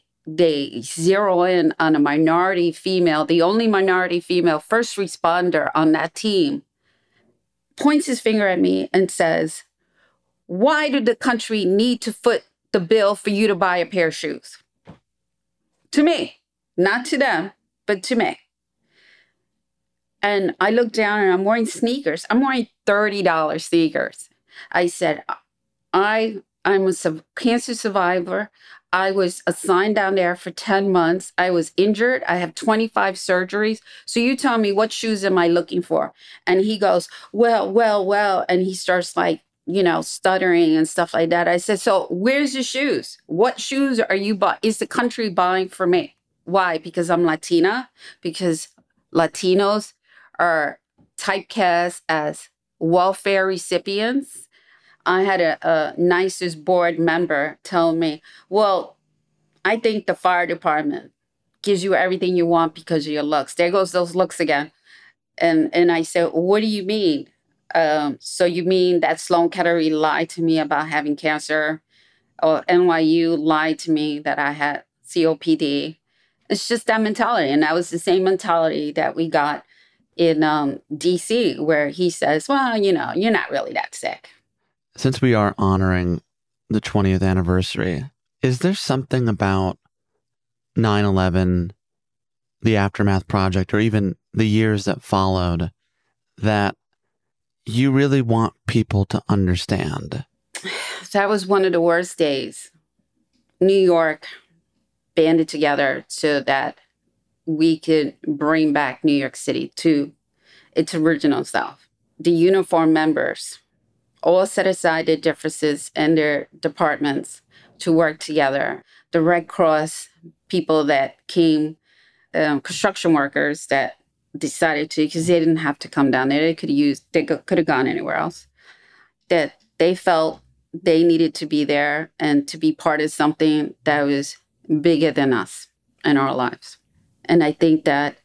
zero in on a minority female, the only minority female first responder on that team, points his finger at me and says, why did the country need to foot the bill for you to buy a pair of shoes? To me, not to them, but to me. And I look down and I'm wearing sneakers. I'm wearing $30 sneakers. I said, I'm a cancer survivor. I was assigned down there for 10 months. I was injured. I have 25 surgeries. So you tell me, what shoes am I looking for? And he goes, well. And he starts stuttering and stuff like that. I said, so where's your shoes? What shoes are you buying? Is the country buying for me? Why? Because I'm Latina? Because Latinos are typecast as welfare recipients. I had a NYSERS board member tell me, well, I think the fire department gives you everything you want because of your looks. There goes those looks again. And I said, what do you mean? So you mean that Sloan Kettering lied to me about having cancer, or NYU lied to me that I had COPD? It's just that mentality. And that was the same mentality that we got in D.C., where he says, well, you're not really that sick. Since we are honoring the 20th anniversary, is there something about 9/11, the Aftermath Project, or even the years that followed that you really want people to understand? That was one of the worst days. New York banded together so that we could bring back New York City to its original self. The uniformed members all set aside their differences and their departments to work together. The Red Cross people that came, construction workers that decided to, because they didn't have to come down there. They could have gone anywhere else. That they felt they needed to be there and to be part of something that was bigger than us and our lives. And I think that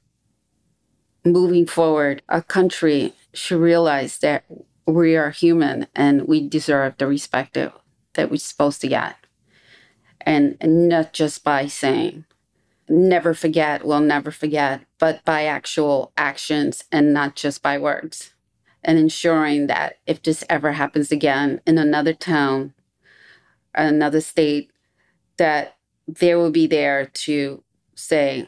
moving forward, a country should realize that we are human and we deserve the respect that we're supposed to get. And not just by saying, never forget, we'll never forget, but by actual actions and not just by words. And ensuring that if this ever happens again in another town, another state, that they will be there to say,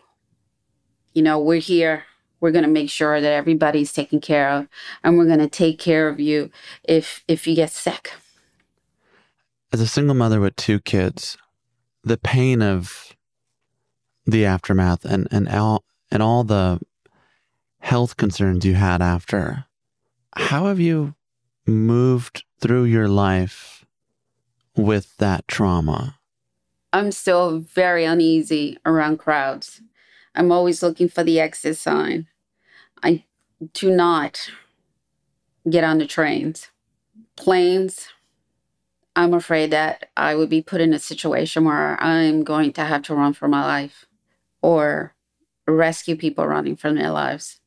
you know, we're here. We're going to make sure that everybody's taken care of, and we're going to take care of you if you get sick. As a single mother with two kids, the pain of the aftermath and all the health concerns you had after, how have you moved through your life with that trauma? I'm still very uneasy around crowds. I'm always looking for the exit sign. I do not get on the trains. Planes, I'm afraid that I would be put in a situation where I'm going to have to run for my life or rescue people running from their lives.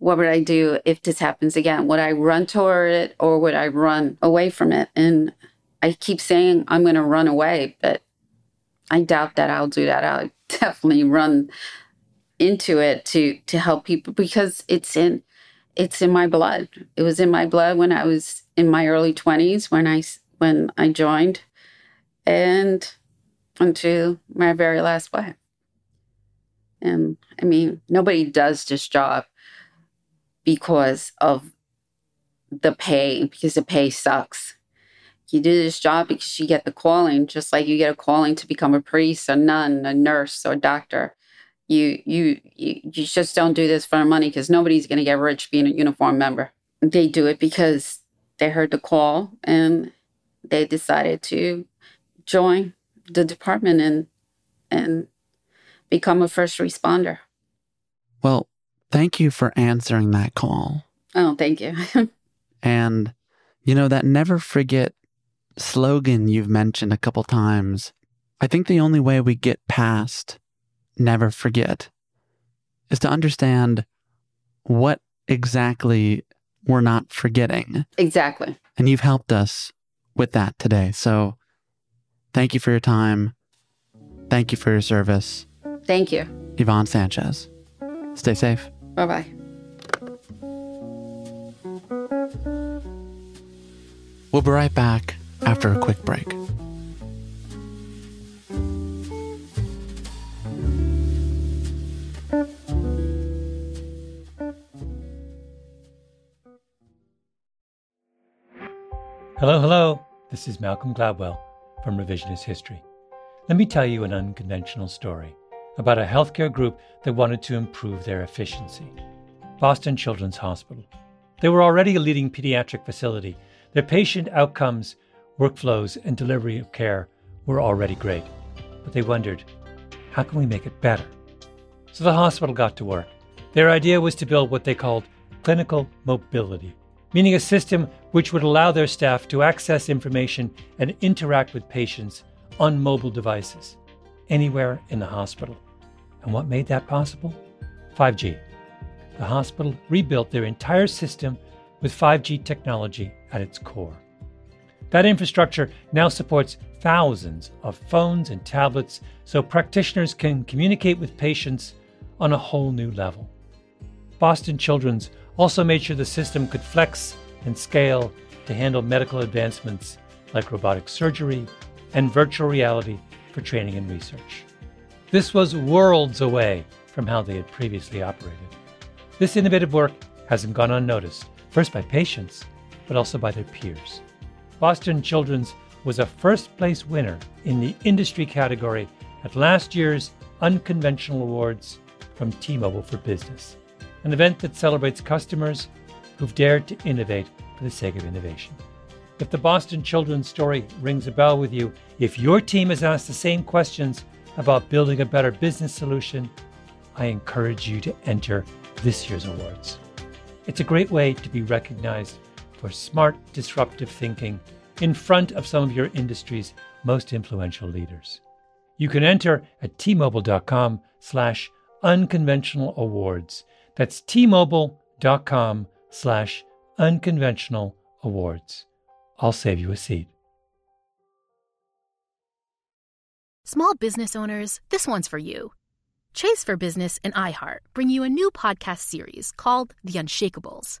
What would I do if this happens again? Would I run toward it or would I run away from it? And I keep saying I'm going to run away, but I doubt that I'll do that. I'll definitely run into it to help people because it's in my blood. It was in my blood when I was in my early 20s when I joined and until my very last breath. And I mean, nobody does this job because of the pay, because the pay sucks. You do this job because you get the calling, just like you get a calling to become a priest, a nun, a nurse, or a doctor. You just don't do this for money because nobody's going to get rich being a uniformed member. They do it because they heard the call and they decided to join the department and become a first responder. Well, thank you for answering that call. Oh, thank you. And, you know, that never forget slogan you've mentioned a couple times, I think the only way we get past never forget is to understand what exactly we're not forgetting. Exactly. And you've helped us with that today. So thank you for your time. Thank you for your service. Thank you. Yvonne Sanchez. Stay safe. Bye-bye. We'll be right back after a quick break. Hello, hello. This is Malcolm Gladwell from Revisionist History. Let me tell you an unconventional story about a healthcare group that wanted to improve their efficiency. Boston Children's Hospital. They were already a leading pediatric facility. Their patient outcomes, workflows, and delivery of care were already great, but they wondered, how can we make it better? So the hospital got to work. Their idea was to build what they called clinical mobility, meaning a system which would allow their staff to access information and interact with patients on mobile devices, anywhere in the hospital. And what made that possible? 5G. The hospital rebuilt their entire system with 5G technology at its core. That infrastructure now supports thousands of phones and tablets so practitioners can communicate with patients on a whole new level. Boston Children's also made sure the system could flex and scale to handle medical advancements like robotic surgery and virtual reality for training and research. This was worlds away from how they had previously operated. This innovative work hasn't gone unnoticed, first by patients, but also by their peers. Boston Children's was a first-place winner in the industry category at last year's Unconventional Awards from T-Mobile for Business, an event that celebrates customers who've dared to innovate for the sake of innovation. If the Boston children's story rings a bell with you, if your team has asked the same questions about building a better business solution, I encourage you to enter this year's awards. It's a great way to be recognized for smart, disruptive thinking in front of some of your industry's most influential leaders. You can enter at tmobile.com/unconventional awards. That's tmobile.com/unconventional awards. I'll save you a seat. Small business owners, this one's for you. Chase for Business and iHeart bring you a new podcast series called The Unshakables.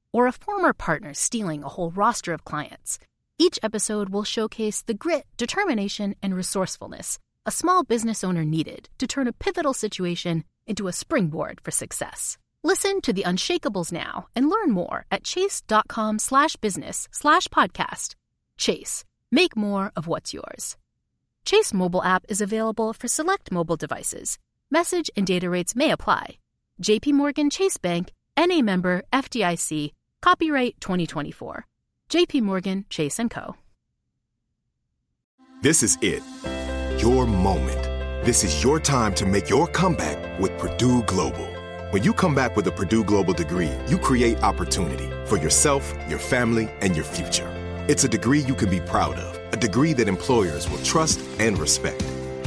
or a former partner stealing a whole roster of clients, each episode will showcase the grit, determination, and resourcefulness a small business owner needed to turn a pivotal situation into a springboard for success. Listen to The Unshakables now and learn more at chase.com/business/podcast. Chase. Make more of what's yours. Chase mobile app is available for select mobile devices. Message and data rates may apply. JPMorgan Chase Bank, NA member FDIC, copyright 2024. JPMorgan Chase & Co. This is it, your moment. This is your time to make your comeback with Purdue Global. When you come back with a Purdue Global degree, you create opportunity for yourself, your family, and your future. It's a degree you can be proud of, a degree that employers will trust and respect.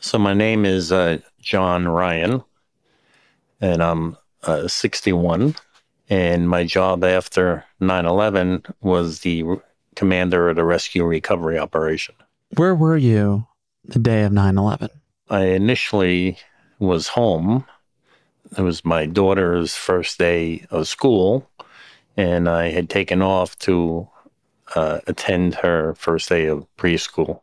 So my name is John Ryan, and I'm 61, and my job after 9/11 was the commander of the rescue recovery operation. Where were you the day of 9/11? I initially was home. It was my daughter's first day of school, and I had taken off to attend her first day of preschool.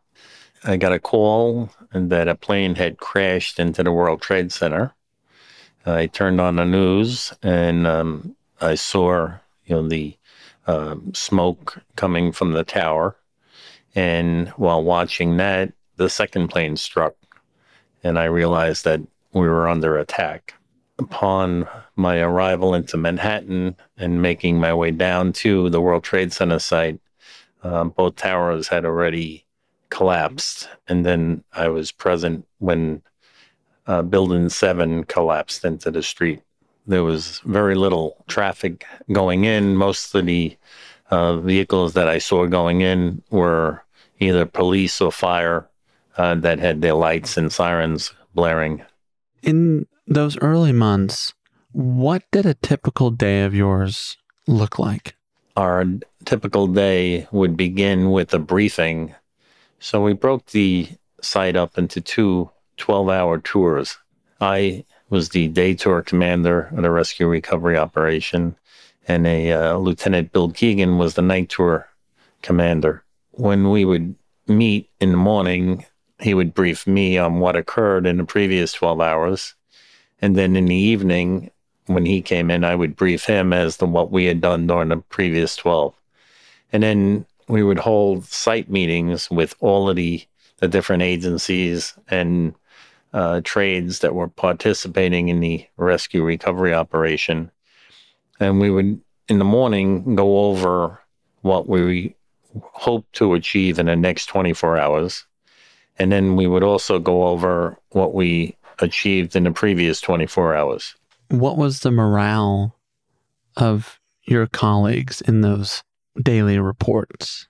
I got a call that a plane had crashed into the World Trade Center. I turned on the news and I saw, the smoke coming from the tower. And while watching that, the second plane struck, and I realized that we were under attack. Upon my arrival into Manhattan and making my way down to the World Trade Center site, both towers had already collapsed, and then I was present when Building 7 collapsed into the street. There was very little traffic going in. Most of the vehicles that I saw going in were either police or fire that had their lights and sirens blaring. In those early months, what did a typical day of yours look like? Our typical day would begin with a briefing. So we broke the site up into two 12-hour tours. I was the day tour commander of the rescue recovery operation, and a Lieutenant Bill Keegan was the night tour commander. When we would meet in the morning, he would brief me on what occurred in the previous 12 hours. And then in the evening, when he came in, I would brief him as to what we had done during the previous 12. And then we would hold site meetings with all of the different agencies and trades that were participating in the rescue recovery operation. And we would, in the morning, go over what we hoped to achieve in the next 24 hours. And then we would also go over what we achieved in the previous 24 hours. What was the morale of your colleagues in those daily reports?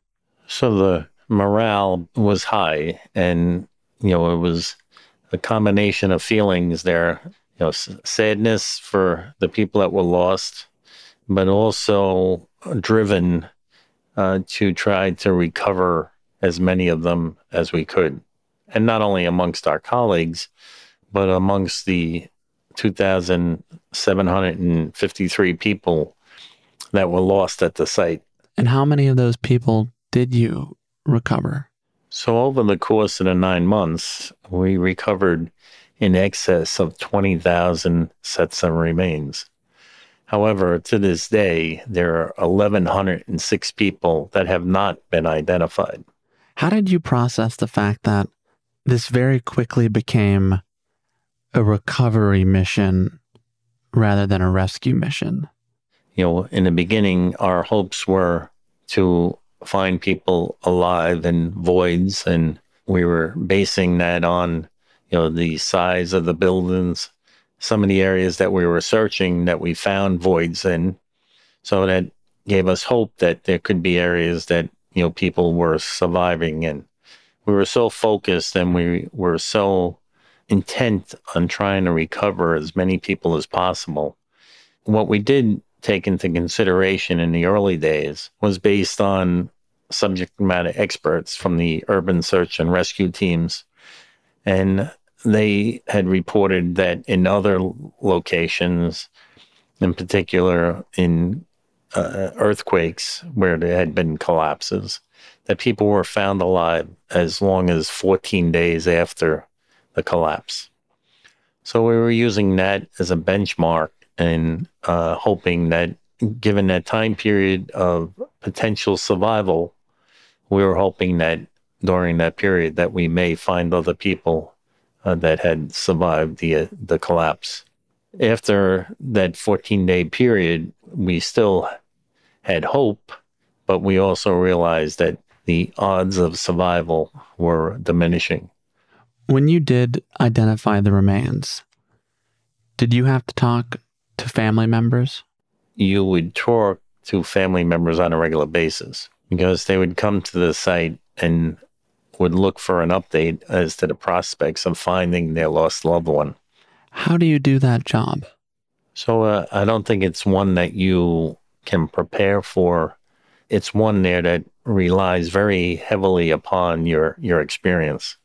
So the morale was high, and, it was a combination of feelings there, sadness for the people that were lost, but also driven to try to recover as many of them as we could. And not only amongst our colleagues, but amongst the 2,753 people that were lost at the site. And how many of those people did you recover? So over the course of the 9 months, we recovered in excess of 20,000 sets of remains. However, to this day, there are 1,106 people that have not been identified. How did you process the fact that this very quickly became a recovery mission rather than a rescue mission? In the beginning, our hopes were to find people alive in voids, and we were basing that on, the size of the buildings, some of the areas that we were searching that we found voids in. So that gave us hope that there could be areas that, people were surviving in. We were so focused and we were so intent on trying to recover as many people as possible. What we did take into consideration in the early days was based on subject matter experts from the urban search and rescue teams. And they had reported that in other locations, in particular in earthquakes where there had been collapses, that people were found alive as long as 14 days after the collapse. So we were using that as a benchmark and hoping that given that time period of potential survival, we were hoping that during that period that we may find other people that had survived the collapse. After that 14-day period, we still had hope, but we also realized that the odds of survival were diminishing. When you did identify the remains, did you have to talk to family members? You would talk to family members on a regular basis because they would come to the site and would look for an update as to the prospects of finding their lost loved one. How do you do that job? So I don't think it's one that you can prepare for. It's one there that relies very heavily upon your experience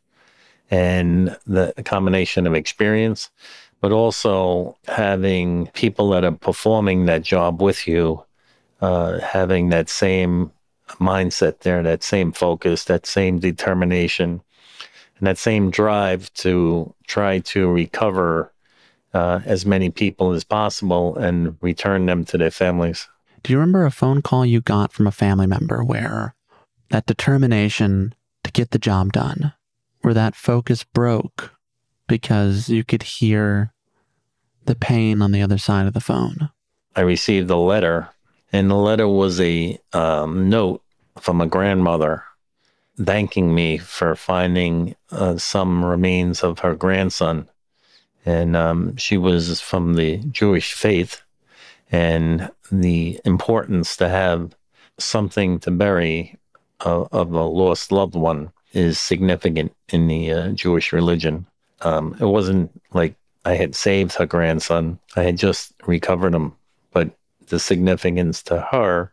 and the combination of experience, but also having people that are performing that job with you, having that same mindset there, that same focus, that same determination, and that same drive to try to recover as many people as possible and return them to their families. Do you remember a phone call you got from a family member where that determination to get the job done, where that focus broke because you could hear the pain on the other side of the phone? I received a letter, and the letter was a note from a grandmother thanking me for finding some remains of her grandson. And she was from the Jewish faith, and the importance to have something to bury of a lost loved one is significant in the Jewish religion. It wasn't like I had saved her grandson. I had just recovered him, but the significance to her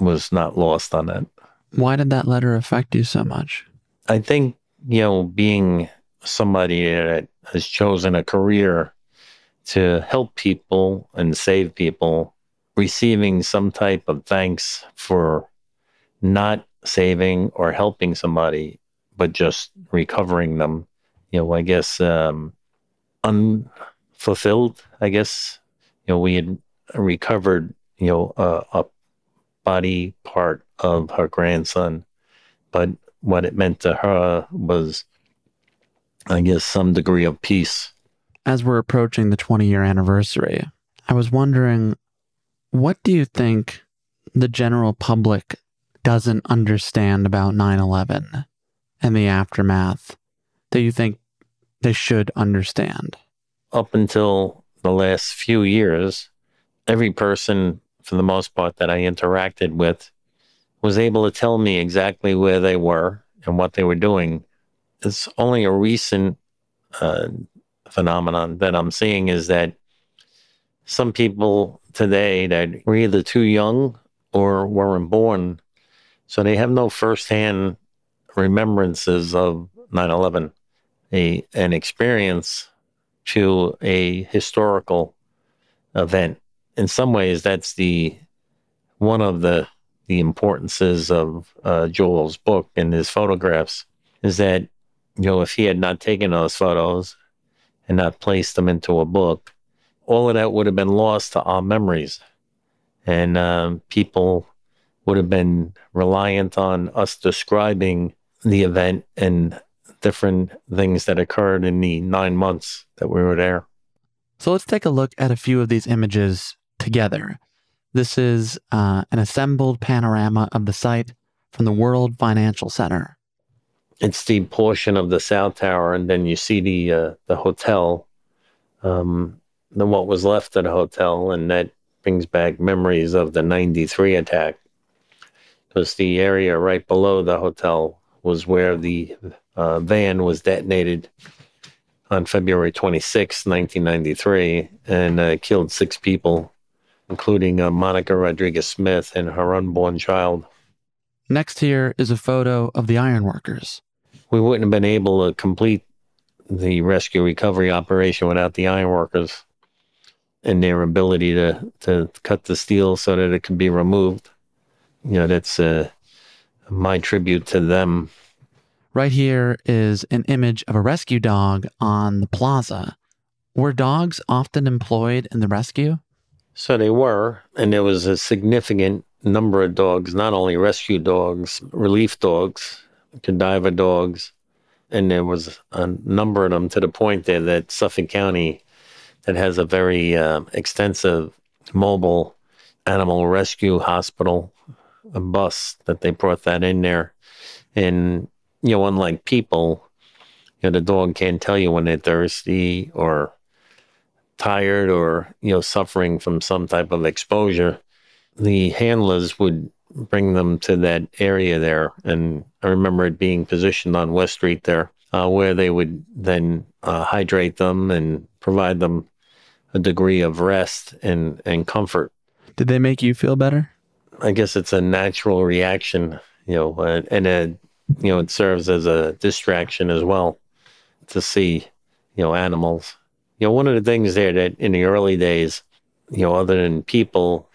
was not lost on that. Why did that letter affect you so much? I think, being somebody that has chosen a career to help people and save people, receiving some type of thanks for not saving or helping somebody, but just recovering them, I guess, unfulfilled, I guess. We had recovered, a body part of her grandson. But what it meant to her was, I guess, some degree of peace. As we're approaching the 20-year anniversary, I was wondering, what do you think the general public doesn't understand about 9/11 and the aftermath that you think they should understand? Up until the last few years, every person, for the most part, that I interacted with was able to tell me exactly where they were and what they were doing. It's only a recent phenomenon that I'm seeing is that some people today that were either too young or weren't born, so they have no firsthand remembrances of 9/11, an experience to a historical event. In some ways, that's one of the importances of Joel's book and his photographs is that, you know, if he had not taken those photos and not placed them into a book, all of that would have been lost to our memories. And people would have been reliant on us describing the event and different things that occurred in the 9 months that we were there. So let's take a look at a few of these images together. This is an assembled panorama of the site from the World Financial Center. It's the portion of the South Tower, and then you see the hotel, then what was left of the hotel, and that brings back memories of the 93 attack, because the area right below the hotel was where the van was detonated on February 26, 1993, and killed 6 people, including Monica Rodriguez-Smith and her unborn child. Next here is a photo of the ironworkers. We wouldn't have been able to complete the rescue recovery operation without the ironworkers and their ability to cut the steel so that it could be removed. You know, that's my tribute to them. Right here is an image of a rescue dog on the plaza. Were dogs often employed in the rescue? So they were, and there was a significant number of dogs, not only rescue dogs, relief dogs, cadaver dogs, and there was a number of them, to the point there that Suffolk County, that has a very extensive mobile animal rescue hospital, a bus, that they brought that in there. And, you know, unlike people, you know, the dog can't tell you when they're thirsty or tired or, you know, suffering from some type of exposure. The handlers would bring them to that area there. And I remember it being positioned on West Street there, where they would then hydrate them and provide them a degree of rest and comfort. Did they make you feel better? I guess it's a natural reaction, you know, you know, it serves as a distraction as well to see, you know, animals. You know, one of the things there that in the early days, you know, other than people,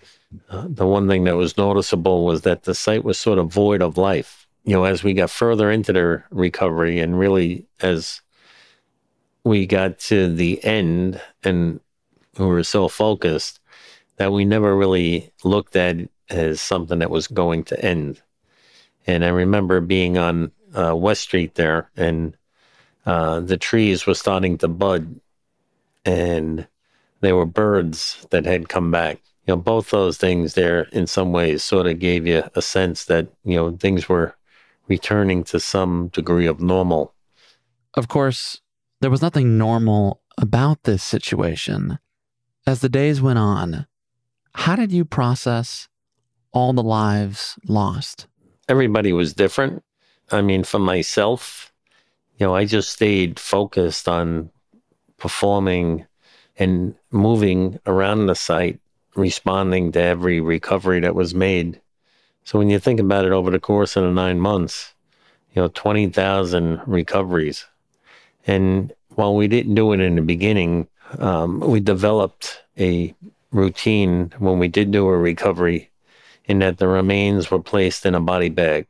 the one thing that was noticeable was that the site was sort of void of life. You know, as we got further into the recovery and really as we got to the end and we were so focused that we never really looked at it as something that was going to end. And I remember being on West Street there, and the trees were starting to bud, and there were birds that had come back. You know, both those things there in some ways sort of gave you a sense that, you know, things were returning to some degree of normal. Of course, there was nothing normal about this situation. As the days went on, how did you process all the lives lost? Everybody was different. I mean, for myself, you know, I just stayed focused on performing and moving around the site, responding to every recovery that was made. So when you think about it, over the course of the 9 months, you know, 20,000 recoveries. And while we didn't do it in the beginning, we developed a routine when we did do a recovery, in that the remains were placed in a body bag.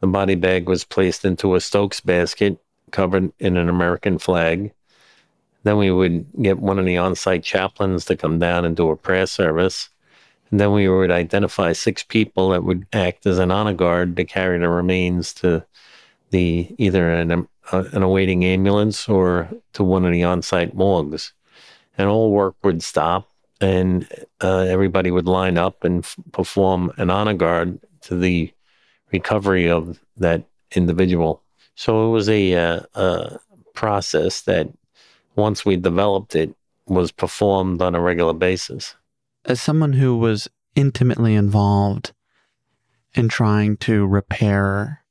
The body bag was placed into a Stokes basket covered in an American flag. Then we would get one of the on-site chaplains to come down and do a prayer service. And then we would identify six people that would act as an honor guard to carry the remains to the either an awaiting ambulance or to one of the on-site morgues. And all work would stop, and everybody would line up and perform an honor guard to the recovery of that individual. So it was a process that, once we developed it, was performed on a regular basis. As someone who was intimately involved in trying to repair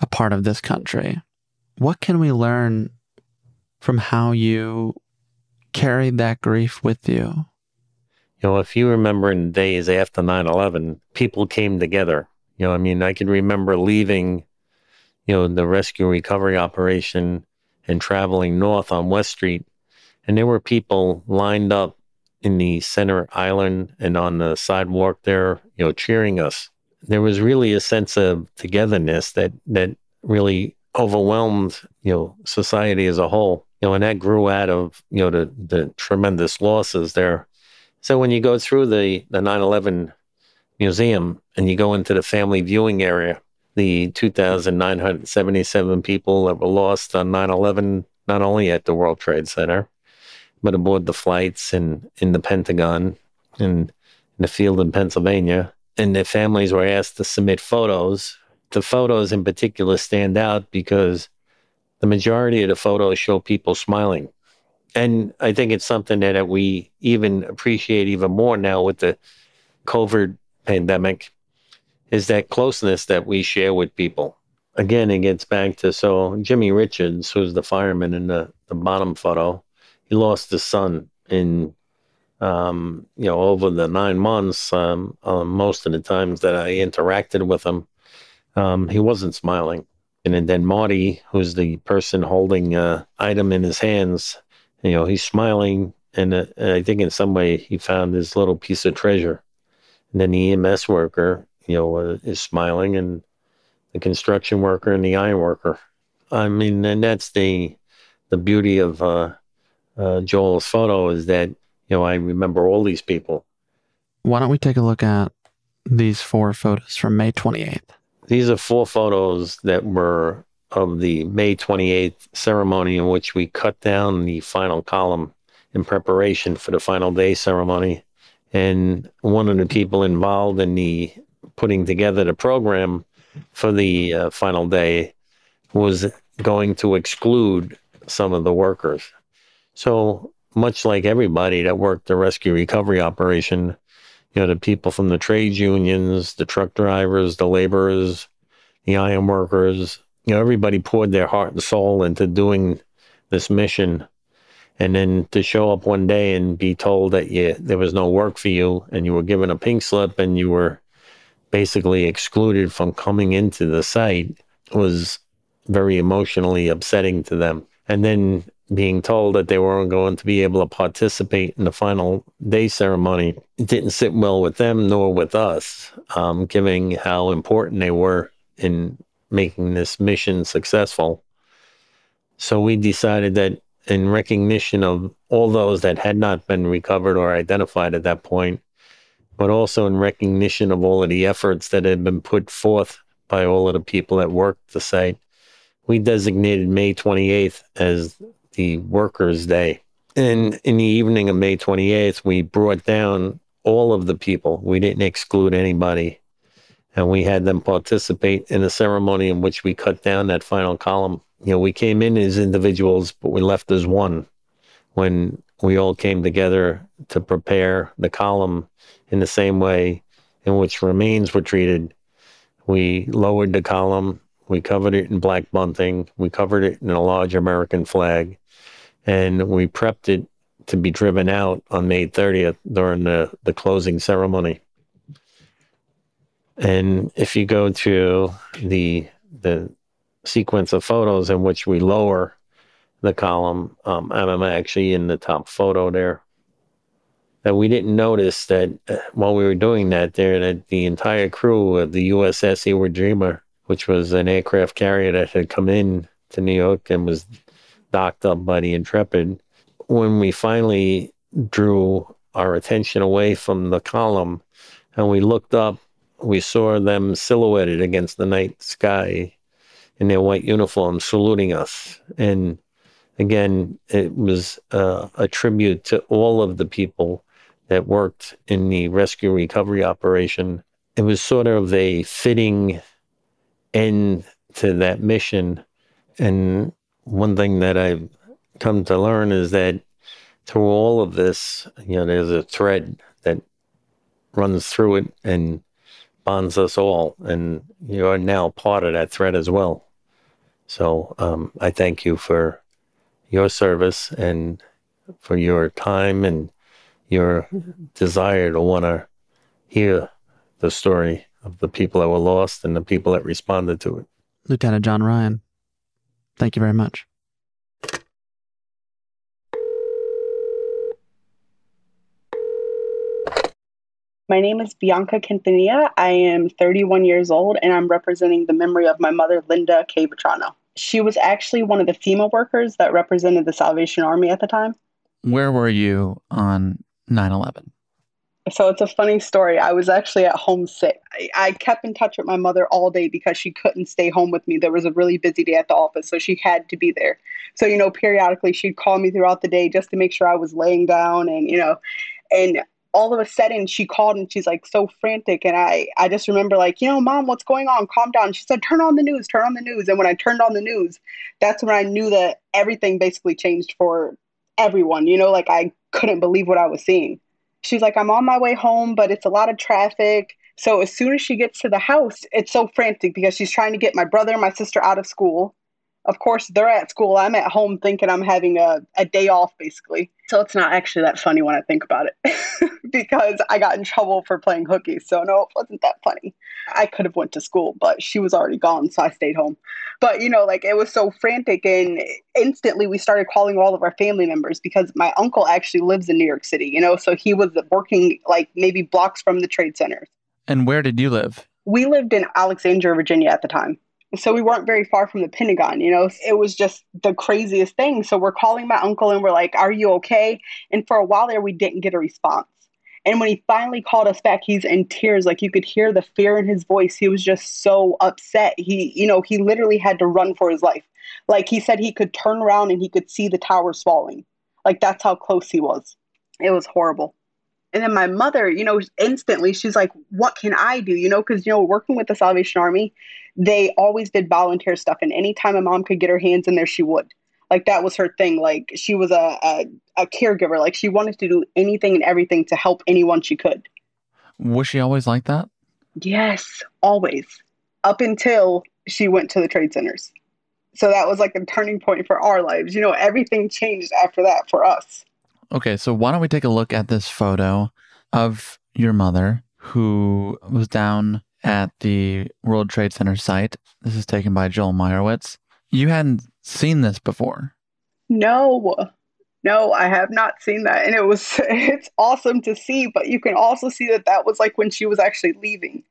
a part of this country, what can we learn from how you carried that grief with you? You know, if you remember in the days after 9/11, people came together. You know, I mean, I can remember leaving, you know, the rescue recovery operation and traveling north on West Street, and there were people lined up in the center island and on the sidewalk there, you know, cheering us. There was really a sense of togetherness that really overwhelmed, you know, society as a whole. You know, and that grew out of, you know, the tremendous losses there. So when you go through the 9/11 museum and you go into the family viewing area, the 2,977 people that were lost on 9/11, not only at the World Trade Center, but aboard the flights and in the Pentagon and in the field in Pennsylvania. And their families were asked to submit photos. The photos in particular stand out because the majority of the photos show people smiling. And I think it's something that we even appreciate even more now with the COVID pandemic, is that closeness that we share with people. Again, it gets back to, so Jimmy Richards, who's the fireman in the bottom photo, he lost his son in, you know, over the 9 months, most of the times that I interacted with him, he wasn't smiling. And then Marty, who's the person holding an item in his hands, you know, he's smiling. And I think in some way he found his little piece of treasure. And then the EMS worker, you know, is smiling, and the construction worker and the iron worker. I mean, and that's the beauty of Joel's photo, is that, you know, I remember all these people. Why don't we take a look at these four photos from May 28th? These are four photos that were of the May 28th ceremony, in which we cut down the final column in preparation for the final day ceremony. And one of the people involved in the putting together the program for the final day was going to exclude some of the workers. So much like everybody that worked the rescue recovery operation, you know, the people from the trade unions, the truck drivers, the laborers, the iron workers, you know, everybody poured their heart and soul into doing this mission. And then to show up one day and be told that there was no work for you, and you were given a pink slip, and you were basically excluded from coming into the site, was very emotionally upsetting to them. And then being told that they weren't going to be able to participate in the final day ceremony, it didn't sit well with them nor with us, given how important they were in making this mission successful. So we decided that in recognition of all those that had not been recovered or identified at that point, but also in recognition of all of the efforts that had been put forth by all of the people that worked the site, we designated May 28th as the Workers' Day. And in the evening of May 28th, we brought down all of the people. We didn't exclude anybody. And we had them participate in a ceremony in which we cut down that final column. You know, we came in as individuals, but we left as one when we all came together to prepare the column in the same way in which remains were treated. We lowered the column. We covered it in black bunting. We covered it in a large American flag. And we prepped it to be driven out on May 30th during the closing ceremony. And if you go to the sequence of photos in which we lower the column, I'm actually in the top photo there, that we didn't notice that while we were doing that there, that the entire crew of the USS Iwo Jima, which was an aircraft carrier that had come in to New York and was docked up by the Intrepid. When we finally drew our attention away from the column, and we looked up. We saw them silhouetted against the night sky in their white uniforms saluting us. And again, it was a tribute to all of the people that worked in the rescue recovery operation. It was sort of a fitting end to that mission. And one thing that I've come to learn is that through all of this, you know, there's a thread that runs through it and bonds us all, and you are now part of that thread as well. So I thank you for your service and for your time and your desire to want to hear the story of the people that were lost and the people that responded to it. Lieutenant John Ryan, thank you very much. My name is Bianca Quintanilla. I am 31 years old, and I'm representing the memory of my mother, Linda K. Vetrano. She was actually one of the FEMA workers that represented the Salvation Army at the time. Where were you on 9/11? So it's a funny story. I was actually at home sick. I kept in touch with my mother all day because she couldn't stay home with me. There was a really busy day at the office, so she had to be there. So, you know, periodically she'd call me throughout the day just to make sure I was laying down and, you know, and all of a sudden she called and she's like so frantic. And I just remember like, you know, Mom, what's going on? Calm down. She said, turn on the news. And when I turned on the news, that's when I knew that everything basically changed for everyone. You know, like I couldn't believe what I was seeing. She's like, I'm on my way home, but it's a lot of traffic. So as soon as she gets to the house, it's so frantic because she's trying to get my brother and my sister out of school. Of course, they're at school. I'm at home thinking I'm having a day off, basically. So it's not actually that funny when I think about it because I got in trouble for playing hooky. So no, it wasn't that funny. I could have went to school, but she was already gone, so I stayed home. But, you know, like it was so frantic. And instantly we started calling all of our family members because my uncle actually lives in New York City, you know, so he was working like maybe blocks from the trade centers. And where did you live? We lived in Alexandria, Virginia at the time. So we weren't very far from the Pentagon, you know, it was just the craziest thing. So we're calling my uncle and we're like, are you okay? And for a while there, we didn't get a response. And when he finally called us back, he's in tears. Like you could hear the fear in his voice. He was just so upset. He, you know, he literally had to run for his life. Like he said he could turn around and he could see the towers falling. Like that's how close he was. It was horrible. And then my mother, you know, instantly she's like, what can I do? You know, because, you know, working with the Salvation Army, they always did volunteer stuff. And anytime a mom could get her hands in there, she would. Like that was her thing. Like she was a caregiver. Like she wanted to do anything and everything to help anyone she could. Was she always like that? Yes, always. Up until she went to the trade centers. So that was like a turning point for our lives. You know, everything changed after that for us. Okay, so why don't we take a look at this photo of your mother who was down at the World Trade Center site. This is taken by Joel Meyerowitz. You hadn't seen this before. No, I have not seen that. And it's awesome to see, but you can also see that that was like when she was actually leaving.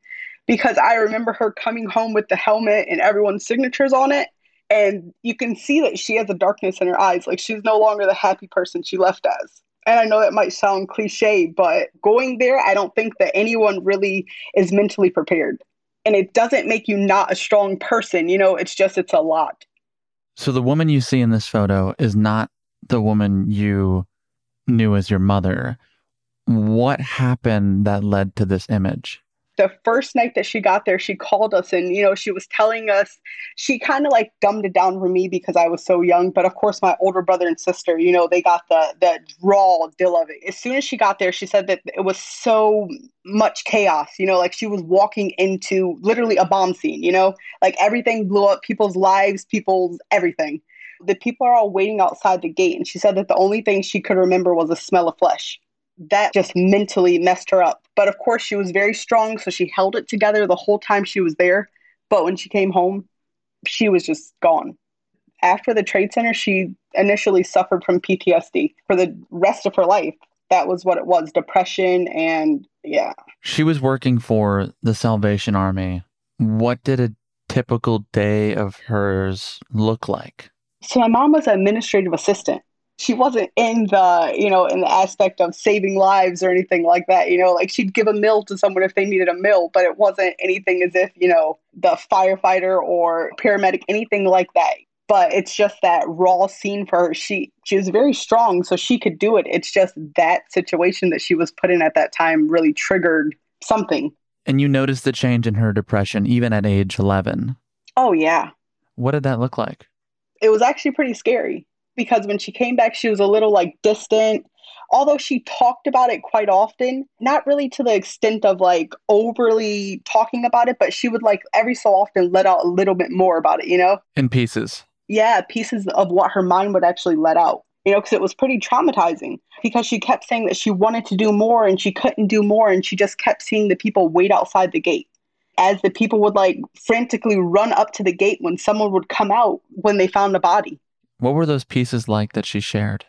Because I remember her coming home with the helmet and everyone's signatures on it. And you can see that she has a darkness in her eyes. Like she's no longer the happy person she left as. And I know that might sound cliche, but going there, I don't think that anyone really is mentally prepared. And it doesn't make you not a strong person. You know, it's just, it's a lot. So the woman you see in this photo is not the woman you knew as your mother. What happened that led to this image? The first night that she got there, she called us and, you know, she was telling us, she kind of like dumbed it down for me because I was so young. But of course, my older brother and sister, you know, they got the raw deal of it. As soon as she got there, she said that it was so much chaos, you know, like she was walking into literally a bomb scene, you know, like everything blew up, people's lives, people's everything. The people are all waiting outside the gate. And she said that the only thing she could remember was the smell of flesh. That just mentally messed her up. But of course, she was very strong, so she held it together the whole time she was there. But when she came home, she was just gone. After the Trade Center, she initially suffered from PTSD for the rest of her life. That was what it was, depression and yeah. She was working for the Salvation Army. What did a typical day of hers look like? So my mom was an administrative assistant. she wasn't in the, you know, in the aspect of saving lives or anything like that. You know, like she'd give a meal to someone if they needed a meal, but it wasn't anything as if, you know, the firefighter or paramedic, anything like that. But it's just that raw scene for her. She was very strong, so she could do it. It's just that situation that she was put in at that time really triggered something. And you noticed the change in her depression, even at age 11. Oh, yeah. What did that look like? It was actually pretty scary because when she came back, she was a little like distant. Although she talked about it quite often, not really to the extent of like overly talking about it, but she would like every so often let out a little bit more about it, you know? In pieces. Yeah, pieces of what her mind would actually let out, you know, because it was pretty traumatizing because she kept saying that she wanted to do more and she couldn't do more. And she just kept seeing the people wait outside the gate as the people would like frantically run up to the gate when someone would come out when they found the body. What were those pieces like that she shared?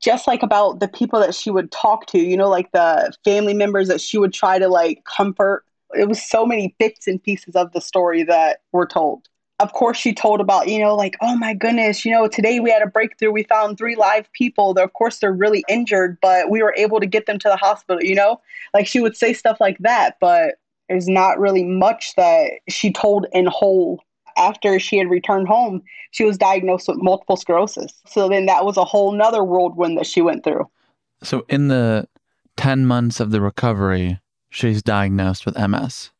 Just like about the people that she would talk to, you know, like the family members that she would try to like comfort. It was so many bits and pieces of the story that were told. Of course, she told about, you know, like, oh, my goodness, you know, today we had a breakthrough. We found 3 live people. Of course, they're really injured, but we were able to get them to the hospital, you know, like she would say stuff like that. But there's not really much that she told in whole. After she had returned home, she was diagnosed with multiple sclerosis. So then that was a whole nother whirlwind that she went through. So in the 10 months of the recovery, she's diagnosed with MS.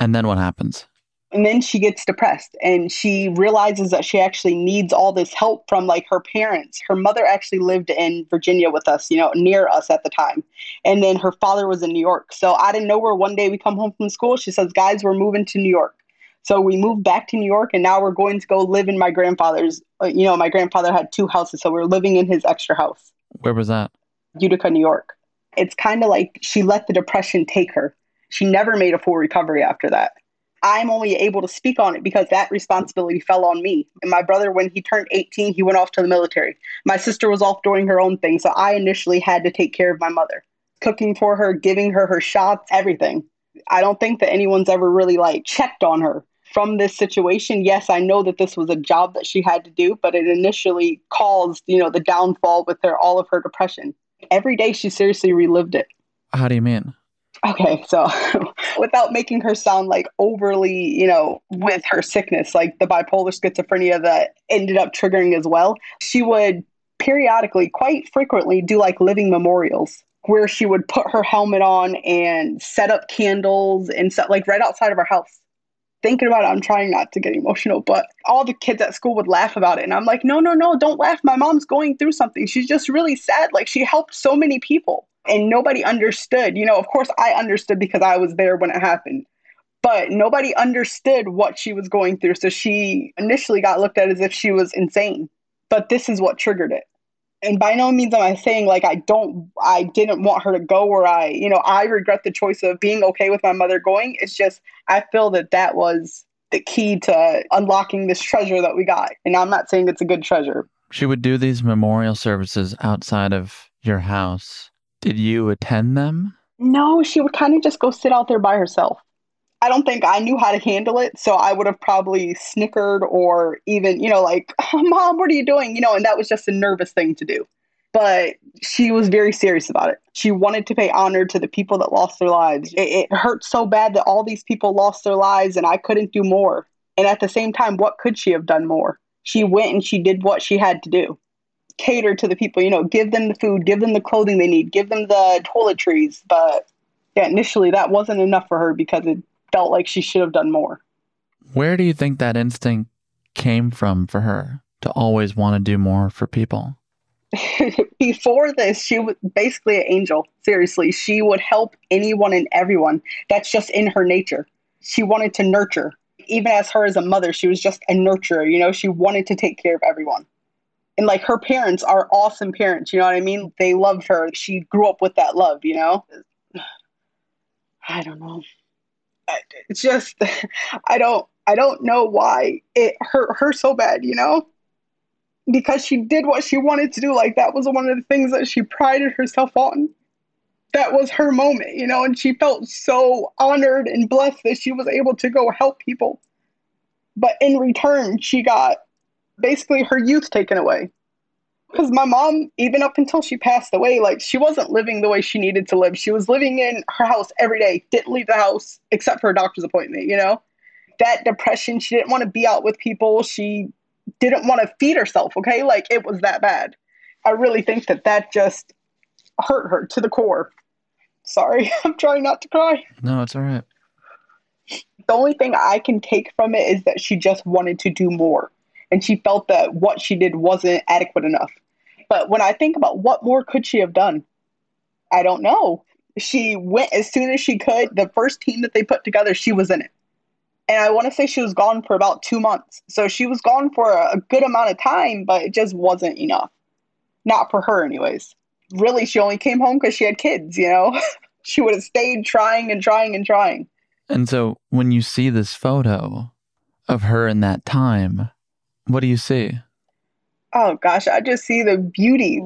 And then what happens? And then she gets depressed and she realizes that she actually needs all this help from like her parents. Her mother actually lived in Virginia with us, you know, near us at the time. And then her father was in New York. So out of nowhere, one day we come home from school. She says, guys, we're moving to New York. So we moved back to New York and now we're going to go live in my grandfather's. You know, my grandfather had 2 houses, so we're living in his extra house. Where was that? Utica, New York. It's kind of like she let the depression take her. She never made a full recovery after that. I'm only able to speak on it because that responsibility fell on me. And my brother, when he turned 18, he went off to the military. My sister was off doing her own thing. So I initially had to take care of my mother, cooking for her, giving her her shots, everything. I don't think that anyone's ever really like checked on her from this situation. Yes, I know that this was a job that she had to do, but it initially caused, you know, the downfall with her, all of her depression. Every day she seriously relived it. How do you mean? Okay, so without making her sound like overly, you know, with her sickness, like the bipolar schizophrenia that ended up triggering as well, she would periodically, quite frequently, do like living memorials where she would put her helmet on and set up candles and set like right outside of her house. Thinking about it, I'm trying not to get emotional, but all the kids at school would laugh about it. And I'm like, no, don't laugh. My mom's going through something. She's just really sad. Like she helped so many people. And nobody understood, you know, of course I understood because I was there when it happened, but nobody understood what she was going through. So she initially got looked at as if she was insane, but this is what triggered it. And by no means am I saying like, I didn't want her to go or I regret the choice of being okay with my mother going. It's just, I feel that that was the key to unlocking this treasure that we got. And I'm not saying it's a good treasure. She would do these memorial services outside of your house. Did you attend them? No, she would kind of just go sit out there by herself. I don't think I knew how to handle it. So I would have probably snickered or even, you know, like, oh, Mom, what are you doing? You know, and that was just a nervous thing to do. But she was very serious about it. She wanted to pay honor to the people that lost their lives. It hurt so bad that all these people lost their lives and I couldn't do more. And at the same time, what could she have done more? She went and she did what she had to do. Cater to the people, you know, give them the food, give them the clothing they need, give them the toiletries. But yeah, initially that wasn't enough for her because it felt like she should have done more. Where do you think that instinct came from for her to always want to do more for people? Before this, she was basically an angel. Seriously, she would help anyone and everyone. That's just in her nature. She wanted to nurture. Even as her as a mother, she was just a nurturer. You know, she wanted to take care of everyone. And like her parents are awesome parents, you know what I mean? They loved her. She grew up with that love, you know? I don't know. It's just, I don't know why it hurt her so bad, you know? Because she did what she wanted to do. Like that was one of the things that she prided herself on. That was her moment, you know? And she felt so honored and blessed that she was able to go help people. But in return, she got basically her youth taken away. Because my mom, even up until she passed away, like, she wasn't living the way she needed to live. She was living in her house every day, didn't leave the house except for a doctor's appointment, you know? That depression, she didn't want to be out with people. She didn't want to feed herself, okay? Like, it was that bad. I really think that that just hurt her to the core. Sorry, I'm trying not to cry. No, it's all right. The only thing I can take from it is that she just wanted to do more. And she felt that what she did wasn't adequate enough. But when I think about what more could she have done, I don't know. She went as soon as she could. The first team that they put together, she was in it. And I want to say she was gone for about 2 months. So she was gone for a good amount of time, but it just wasn't enough. Not for her anyways. Really, she only came home because she had kids, you know. She would have stayed trying and trying and trying. And so when you see this photo of her in that time, what do you see? Oh, gosh, I just see the beauty.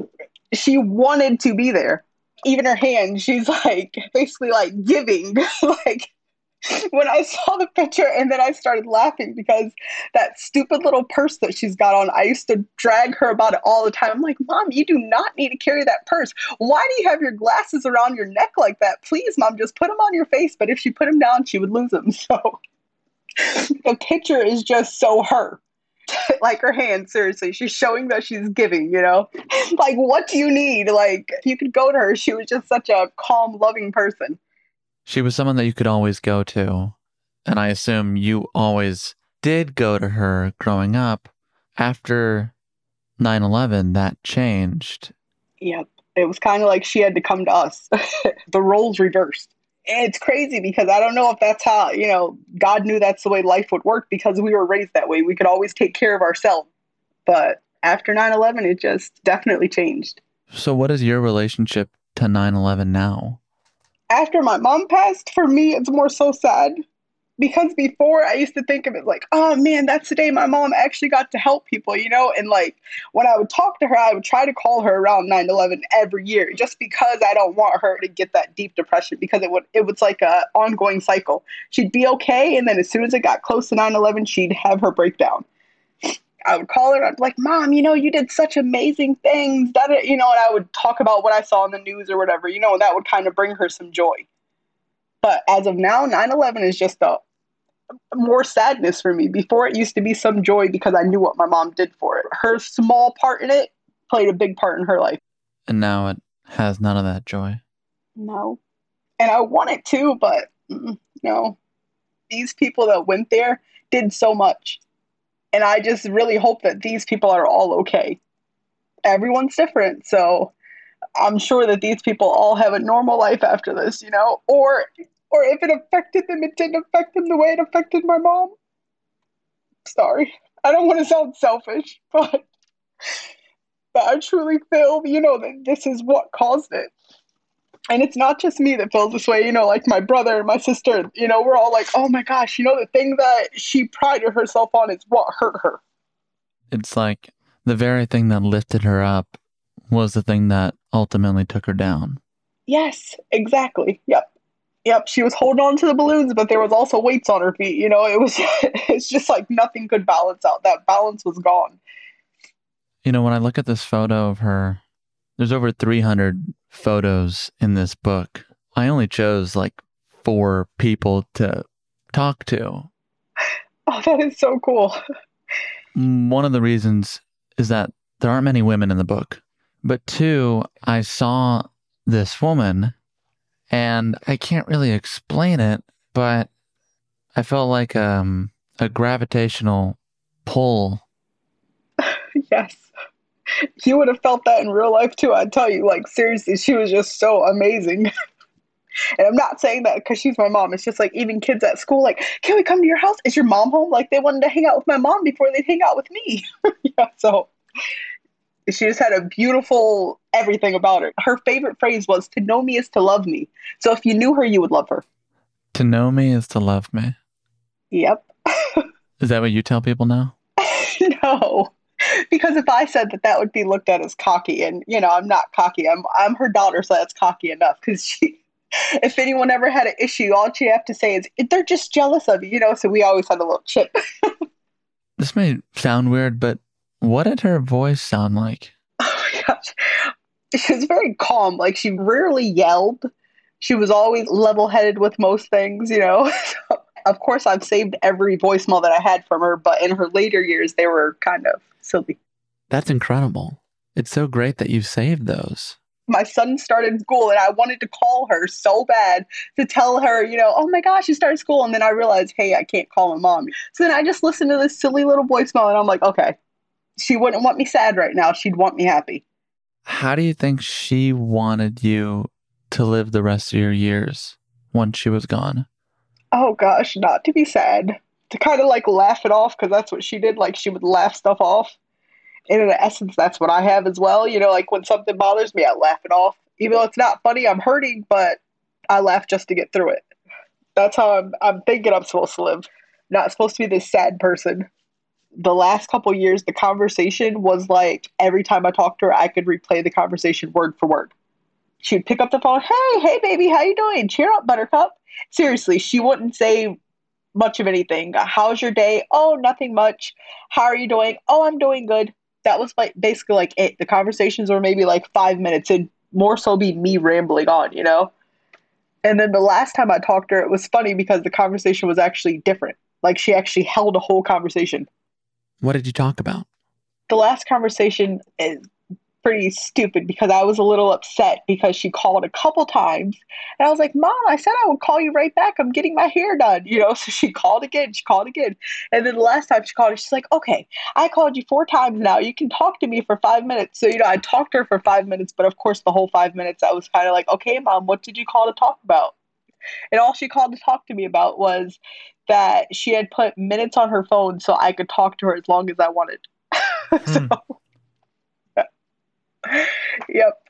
She wanted to be there. Even her hand, she's like basically like giving. Like, when I saw the picture and then I started laughing because that stupid little purse that she's got on, I used to drag her about it all the time. I'm like, Mom, you do not need to carry that purse. Why do you have your glasses around your neck like that? Please, Mom, just put them on your face. But if she put them down, she would lose them. So the picture is just so her. Like, her hand, seriously, she's showing that she's giving, you know? Like, what do you need? Like, you could go to her. She was just such a calm, loving person. She was someone that you could always go to. And I assume you always did go to her growing up. After 9/11, that changed. Yep. It was kind of like she had to come to us. The roles reversed. And it's crazy because I don't know if that's how, you know, God knew that's the way life would work because we were raised that way. We could always take care of ourselves. But after 9/11, it just definitely changed. So what is your relationship to 9/11 now? After my mom passed, for me, it's more so sad because before I used to think of it like, oh, man, that's the day my mom actually got to help people, you know? And like when I would talk to her, I would try to call her around 9/11 every year just because I don't want her to get that deep depression because it was like a ongoing cycle. She'd be okay. And then as soon as it got close to 9/11, she'd have her breakdown. I would call her and I'd be like, Mom, you know, you did such amazing things, you know, and I would talk about what I saw in the news or whatever, you know, and that would kind of bring her some joy. But as of now, 9/11 is just a more sadness for me. Before it used to be some joy because I knew what my mom did for it. Her small part in it played a big part in her life. And now it has none of that joy. No. And I want it to, but no. These people that went there did so much. And I just really hope that these people are all okay. Everyone's different. So I'm sure that these people all have a normal life after this, you know, or if it affected them, it didn't affect them the way it affected my mom. Sorry. I don't want to sound selfish, but I truly feel, you know, that this is what caused it. And it's not just me that feels this way, you know, like my brother and my sister, you know, we're all like, oh my gosh, you know, the thing that she prided herself on is what hurt her. It's like the very thing that lifted her up was the thing that ultimately took her down. Yes, exactly. Yep. She was holding on to the balloons, but there was also weights on her feet. You know, it's just like nothing could balance out. That balance was gone. You know, when I look at this photo of her, there's over 300 photos in this book. I only chose like 4 people to talk to. Oh, that is so cool. One of the reasons is that there aren't many women in the book. But 2, I saw this woman and I can't really explain it, but I felt like a gravitational pull. Yes. You would have felt that in real life, too. I tell you, like, seriously, she was just so amazing. And I'm not saying that because she's my mom. It's just like even kids at school, like, can we come to your house? Is your mom home? Like, they wanted to hang out with my mom before they'd hang out with me. Yeah, so she just had a beautiful everything about her. Her favorite phrase was, to know me is to love me. So if you knew her, you would love her. To know me is to love me. Yep. Is that what you tell people now? No. Because if I said that would be looked at as cocky, and, you know, I'm not cocky. I'm her daughter, so that's cocky enough. Because she, if anyone ever had an issue, all she'd have to say is, they're just jealous of you, you know? So we always had a little chip. This may sound weird, but what did her voice sound like? she was very calm. Like, she rarely yelled. She was always level-headed with most things, you know. So, of course, I've saved every voicemail that I had from her, but in her later years, they were kind of silly. That's incredible. It's so great that you've saved those. My son started school, and I wanted to call her so bad to tell her, you know, oh my gosh, you started school. And then I realized, hey, I can't call my mom. So then I just listened to this silly little voicemail, and I'm like, okay, she wouldn't want me sad right now. She'd want me happy. How do you think she wanted you to live the rest of your years once she was gone? Oh gosh, not to be sad. To kind of like laugh it off, because that's what she did. Like, she would laugh stuff off. And in essence, that's what I have as well. You know, like when something bothers me, I laugh it off. Even though it's not funny, I'm hurting, but I laugh just to get through it. That's how I'm thinking I'm supposed to live. Not supposed to be this sad person. The last couple of years, the conversation was like every time I talked to her, I could replay the conversation word for word. She would pick up the phone. Hey, baby, how you doing? Cheer up, buttercup. Seriously, she wouldn't say much of anything. How's your day? Oh, nothing much. How are you doing? Oh, I'm doing good. That was like basically like it. The conversations were maybe like 5 minutes and more so be me rambling on, you know? And then the last time I talked to her, it was funny because the conversation was actually different. Like, she actually held a whole conversation. What did you talk about? The last conversation is pretty stupid because I was a little upset because she called a couple times. And I was like, Mom, I said I would call you right back. I'm getting my hair done. You know, so she called again. And then the last time she called, she's like, okay, I called you 4 times now. You can talk to me for 5 minutes. So, you know, I talked to her for 5 minutes. But of course, the whole 5 minutes, I was kind of like, okay, Mom, what did you call to talk about? And all she called to talk to me about was that she had put minutes on her phone so I could talk to her as long as I wanted. So, yep.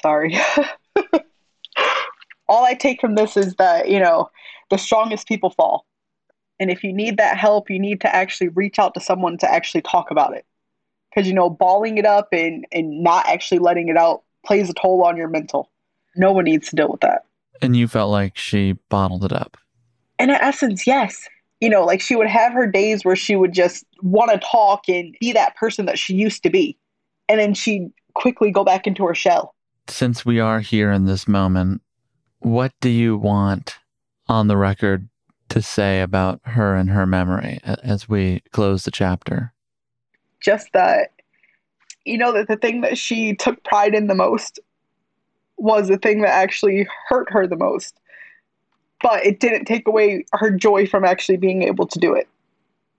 Sorry. All I take from this is that, you know, the strongest people fall. And if you need that help, you need to actually reach out to someone to actually talk about it. Because, you know, balling it up and not actually letting it out plays a toll on your mental. No one needs to deal with that. And you felt like she bottled it up. And in essence, yes. You know, like she would have her days where she would just want to talk and be that person that she used to be. And then she'd quickly go back into her shell. Since we are here in this moment, what do you want on the record to say about her and her memory as we close the chapter? Just that, you know, that the thing that she took pride in the most was the thing that actually hurt her the most. But it didn't take away her joy from actually being able to do it.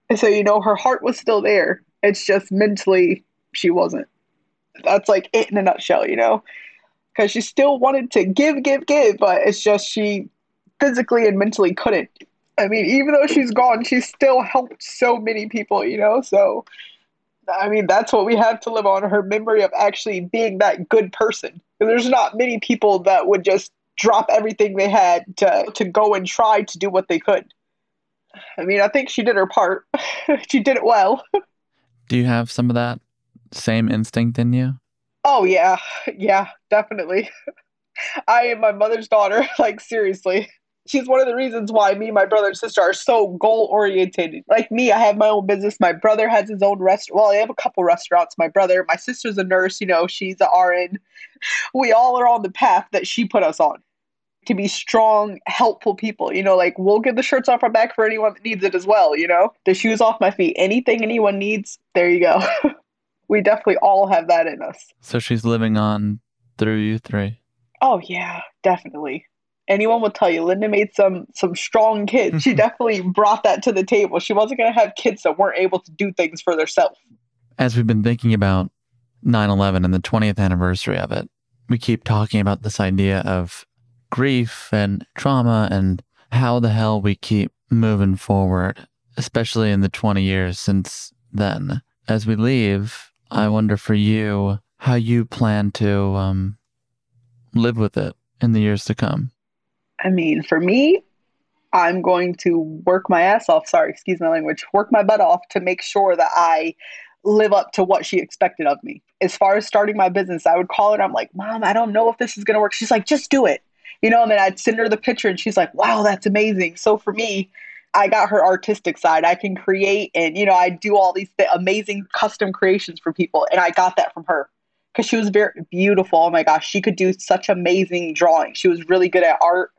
And so, you know, her heart was still there. It's just mentally, she wasn't. That's like it in a nutshell, you know? Because she still wanted to give, but it's just she physically and mentally couldn't. I mean, even though she's gone, she still helped so many people, you know? So, I mean, that's what we have to live on, her memory of actually being that good person. And there's not many people that would just drop everything they had to go and try to do what they could. I mean, I think she did her part. She did it well. Do you have some of that same instinct in you? Oh, yeah. Yeah, definitely. I am my mother's daughter. Like, seriously. She's one of the reasons why me, my brother, and sister are so goal-oriented. Like me, I have my own business. My brother has his own restaurant. Well, I have a couple restaurants. My sister's a nurse. You know, she's an RN. We all are on the path that she put us on to be strong, helpful people. You know, like we'll give the shirts off our back for anyone that needs it as well, you know? The shoes off my feet. Anything anyone needs, there you go. We definitely all have that in us. So she's living on through you three. Oh, yeah, definitely. Anyone will tell you, Linda made some strong kids. She definitely brought that to the table. She wasn't going to have kids that weren't able to do things for themselves. As we've been thinking about 9/11 and the 20th anniversary of it, we keep talking about this idea of grief and trauma and how the hell we keep moving forward, especially in the 20 years since then. As we leave, I wonder for you how you plan to live with it in the years to come. I mean, for me, I'm going to work my ass off. Sorry, excuse my language. Work my butt off to make sure that I live up to what she expected of me. As far as starting my business, I would call her. I'm like, Mom, I don't know if this is going to work. She's like, just do it. You know, and then I'd send her the picture and she's like, wow, that's amazing. So for me, I got her artistic side. I can create and, you know, I do all these amazing custom creations for people. And I got that from her. because she was very beautiful. Oh my gosh, she could do such amazing drawing. She was really good at art.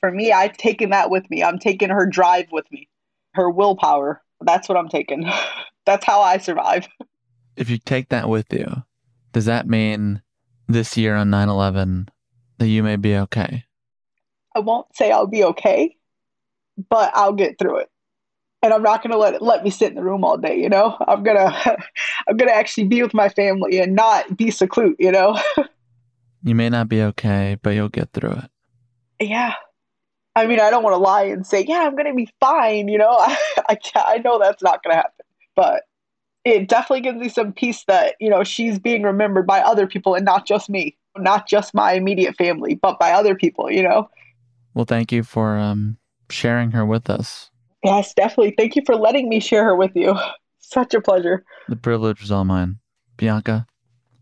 For me, I've taken that with me. I'm taking her drive with me, her willpower. That's what I'm taking. That's how I survive. If you take that with you, does that mean this year on 9/11 that you may be okay? I won't say I'll be okay, but I'll get through it. And I'm not going to let me sit in the room all day, you know? I'm going to actually be with my family and not be secluded, you know? You may not be okay, but you'll get through it. Yeah. I mean, I don't want to lie and say, yeah, I'm going to be fine, you know? I know that's not going to happen. But it definitely gives me some peace that, you know, she's being remembered by other people and not just me, not just my immediate family, but by other people, you know? Well, thank you for sharing her with us. Yes, definitely. Thank you for letting me share her with you. Such a pleasure. The privilege was all mine. Bianca,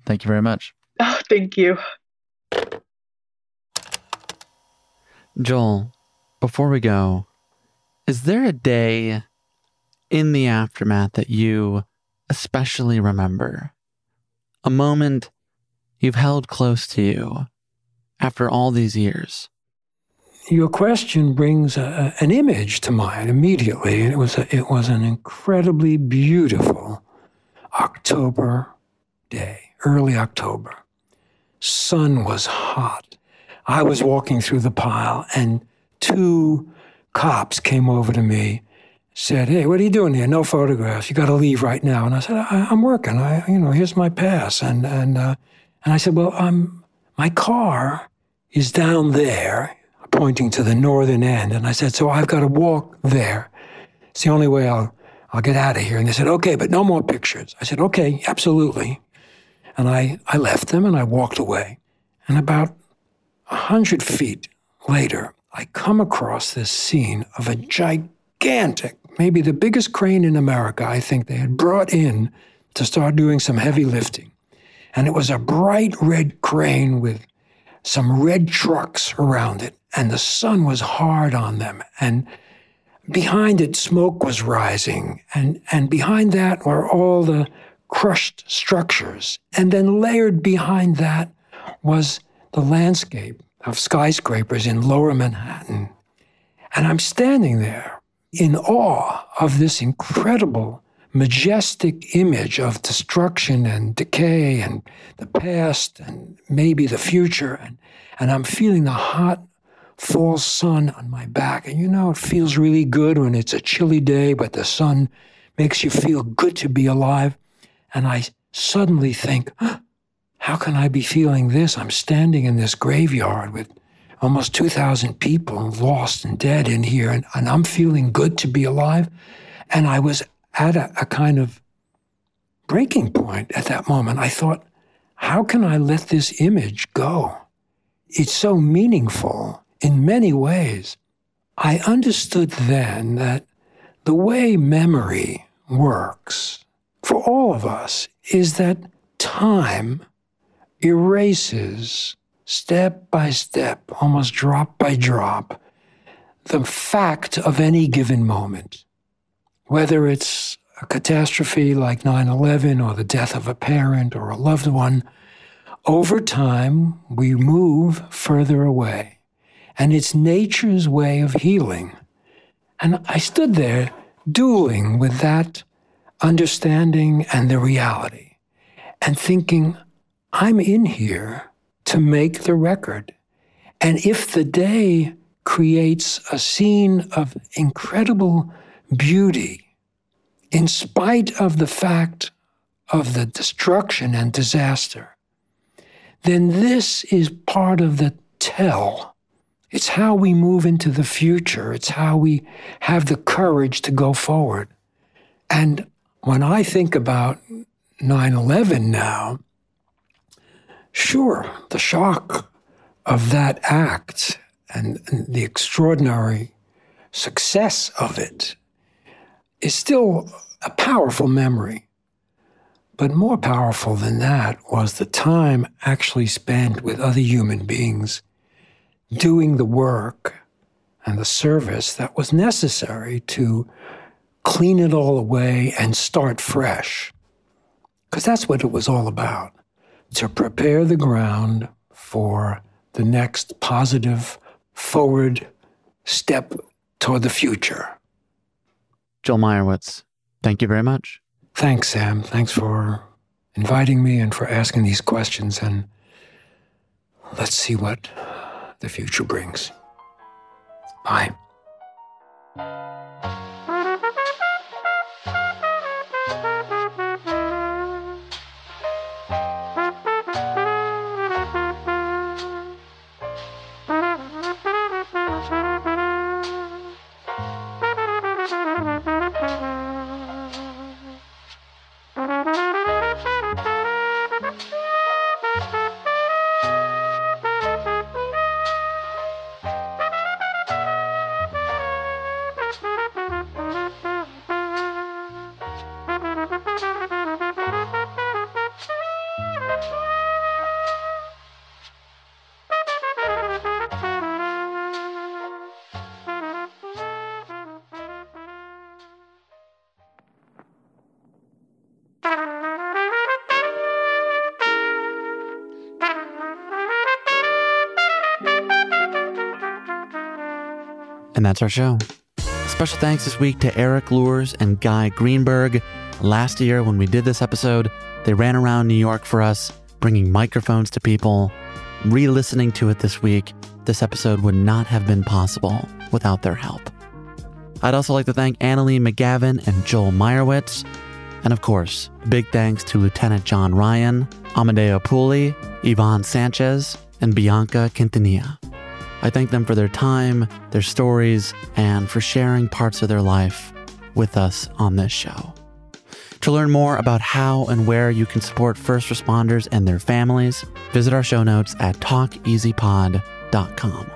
thank you very much. Oh, thank you. Joel, before we go, is there a day in the aftermath that you especially remember? A moment you've held close to you after all these years? Your question brings an image to mind immediately. It was an incredibly beautiful October day, early October. Sun was hot. I was walking through the pile, and two cops came over to me, said, "Hey, what are you doing here? No photographs. You got to leave right now." And I said, "I'm working. Here's my pass." And I said, "Well, my car is down there," pointing to the northern end. And I said, "So I've got to walk there. It's the only way I'll get out of here." And they said, "Okay, but no more pictures." I said, "Okay, absolutely." And I left them and I walked away. And about 100 feet later, I come across this scene of a gigantic, maybe the biggest crane in America, I think they had brought in to start doing some heavy lifting. And it was a bright red crane with some red trucks around it, and the sun was hard on them, and behind it, smoke was rising, and behind that were all the crushed structures, and then layered behind that was the landscape of skyscrapers in Lower Manhattan. And I'm standing there in awe of this incredible, majestic image of destruction and decay and the past and maybe the future, and I'm feeling the hot fall sun on my back. And you know, it feels really good when it's a chilly day, but the sun makes you feel good to be alive. And I suddenly think, how can I be feeling this? I'm standing in this graveyard with almost 2,000 people lost and dead in here, and I'm feeling good to be alive. And I was at a kind of breaking point at that moment. I thought, how can I let this image go? It's so meaningful in many ways. I understood then that the way memory works for all of us is that time erases step by step, almost drop by drop, the fact of any given moment. Whether it's a catastrophe like 9/11 or the death of a parent or a loved one, over time we move further away. And it's nature's way of healing. And I stood there dueling with that understanding and the reality and thinking, I'm in here to make the record. And if the day creates a scene of incredible beauty, in spite of the fact of the destruction and disaster, then this is part of the tell. It's how we move into the future. It's how we have the courage to go forward. And when I think about 9/11 now, sure, the shock of that act and the extraordinary success of it is still a powerful memory. But more powerful than that was the time actually spent with other human beings doing the work and the service that was necessary to clean it all away and start fresh. Because that's what it was all about. to prepare the ground for the next positive forward step toward the future. Joel Meyerowitz, thank you very much. Thanks, Sam. Thanks for inviting me and for asking these questions, and let's see what the future brings. Bye. And that's our show. Special thanks this week to Eric Lures and Guy Greenberg. Last year, when we did this episode, they ran around New York for us, bringing microphones to people. Re-listening to it this week, this episode would not have been possible without their help. I'd also like to thank Annalee McGavin and Joel Meyerowitz. And of course, big thanks to Lieutenant John Ryan, Amadeo Pulley, Yvonne Sanchez, and Bianca Quintanilla. I thank them for their time, their stories, and for sharing parts of their life with us on this show. To learn more about how and where you can support first responders and their families, visit our show notes at talkeasypod.com.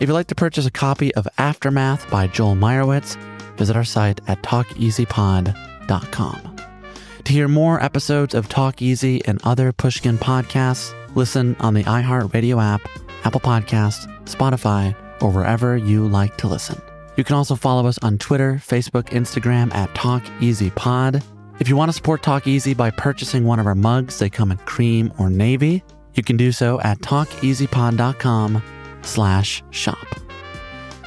If you'd like to purchase a copy of Aftermath by Joel Meyerowitz, visit our site at talkeasypod.com. To hear more episodes of Talk Easy and other Pushkin podcasts, listen on the iHeartRadio app, Apple Podcasts, Spotify, or wherever you like to listen. You can also follow us on Twitter, Facebook, Instagram at TalkEasyPod. If you want to support Talk Easy by purchasing one of our mugs, they come in cream or navy, you can do so at TalkEasyPod.com/shop.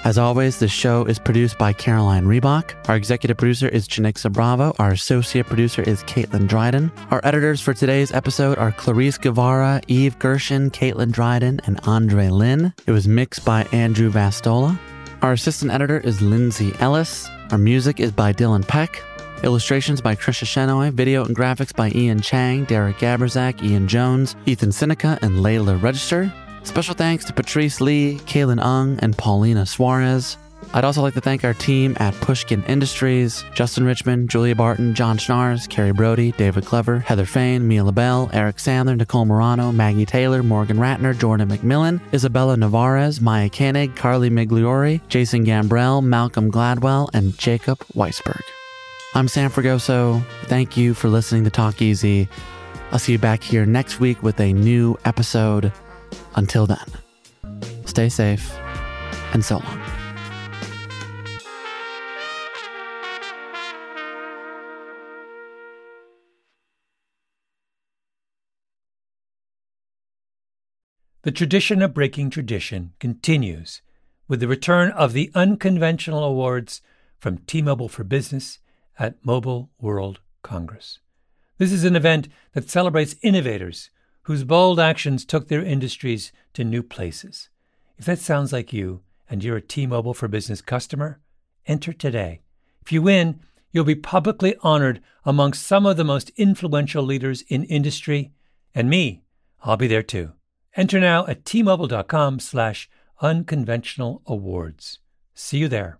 As always, this show is produced by Caroline Reebok. Our executive producer is Janixa Bravo. Our associate producer is Caitlin Dryden. Our editors for today's episode are Clarice Guevara, Eve Gershon, Caitlin Dryden, and Andre Lynn. It was mixed by Andrew Vastola. Our assistant editor is Lindsay Ellis. Our music is by Dylan Peck. Illustrations by Trisha Shenoy. Video and graphics by Ian Chang, Derek Gaberzak, Ian Jones, Ethan Sinica, and Layla Register. Special thanks to Patrice Lee, Kaylin Ung, and Paulina Suarez. I'd also like to thank our team at Pushkin Industries, Justin Richmond, Julia Barton, John Schnars, Carrie Brody, David Clever, Heather Fain, Mia LaBelle, Eric Sandler, Nicole Morano, Maggie Taylor, Morgan Ratner, Jordan McMillan, Isabella Navarez, Maya Koenig, Carly Migliori, Jason Gambrell, Malcolm Gladwell, and Jacob Weisberg. I'm Sam Fragoso. Thank you for listening to Talk Easy. I'll see you back here next week with a new episode. Until then, stay safe and so long. The tradition of breaking tradition continues with the return of the unconventional awards from T-Mobile for Business at Mobile World Congress. This is an event that celebrates innovators whose bold actions took their industries to new places. If that sounds like you, and you're a T-Mobile for Business customer, enter today. If you win, you'll be publicly honored among some of the most influential leaders in industry, and me, I'll be there too. Enter now at tmobile.com/unconventional awards. See you there.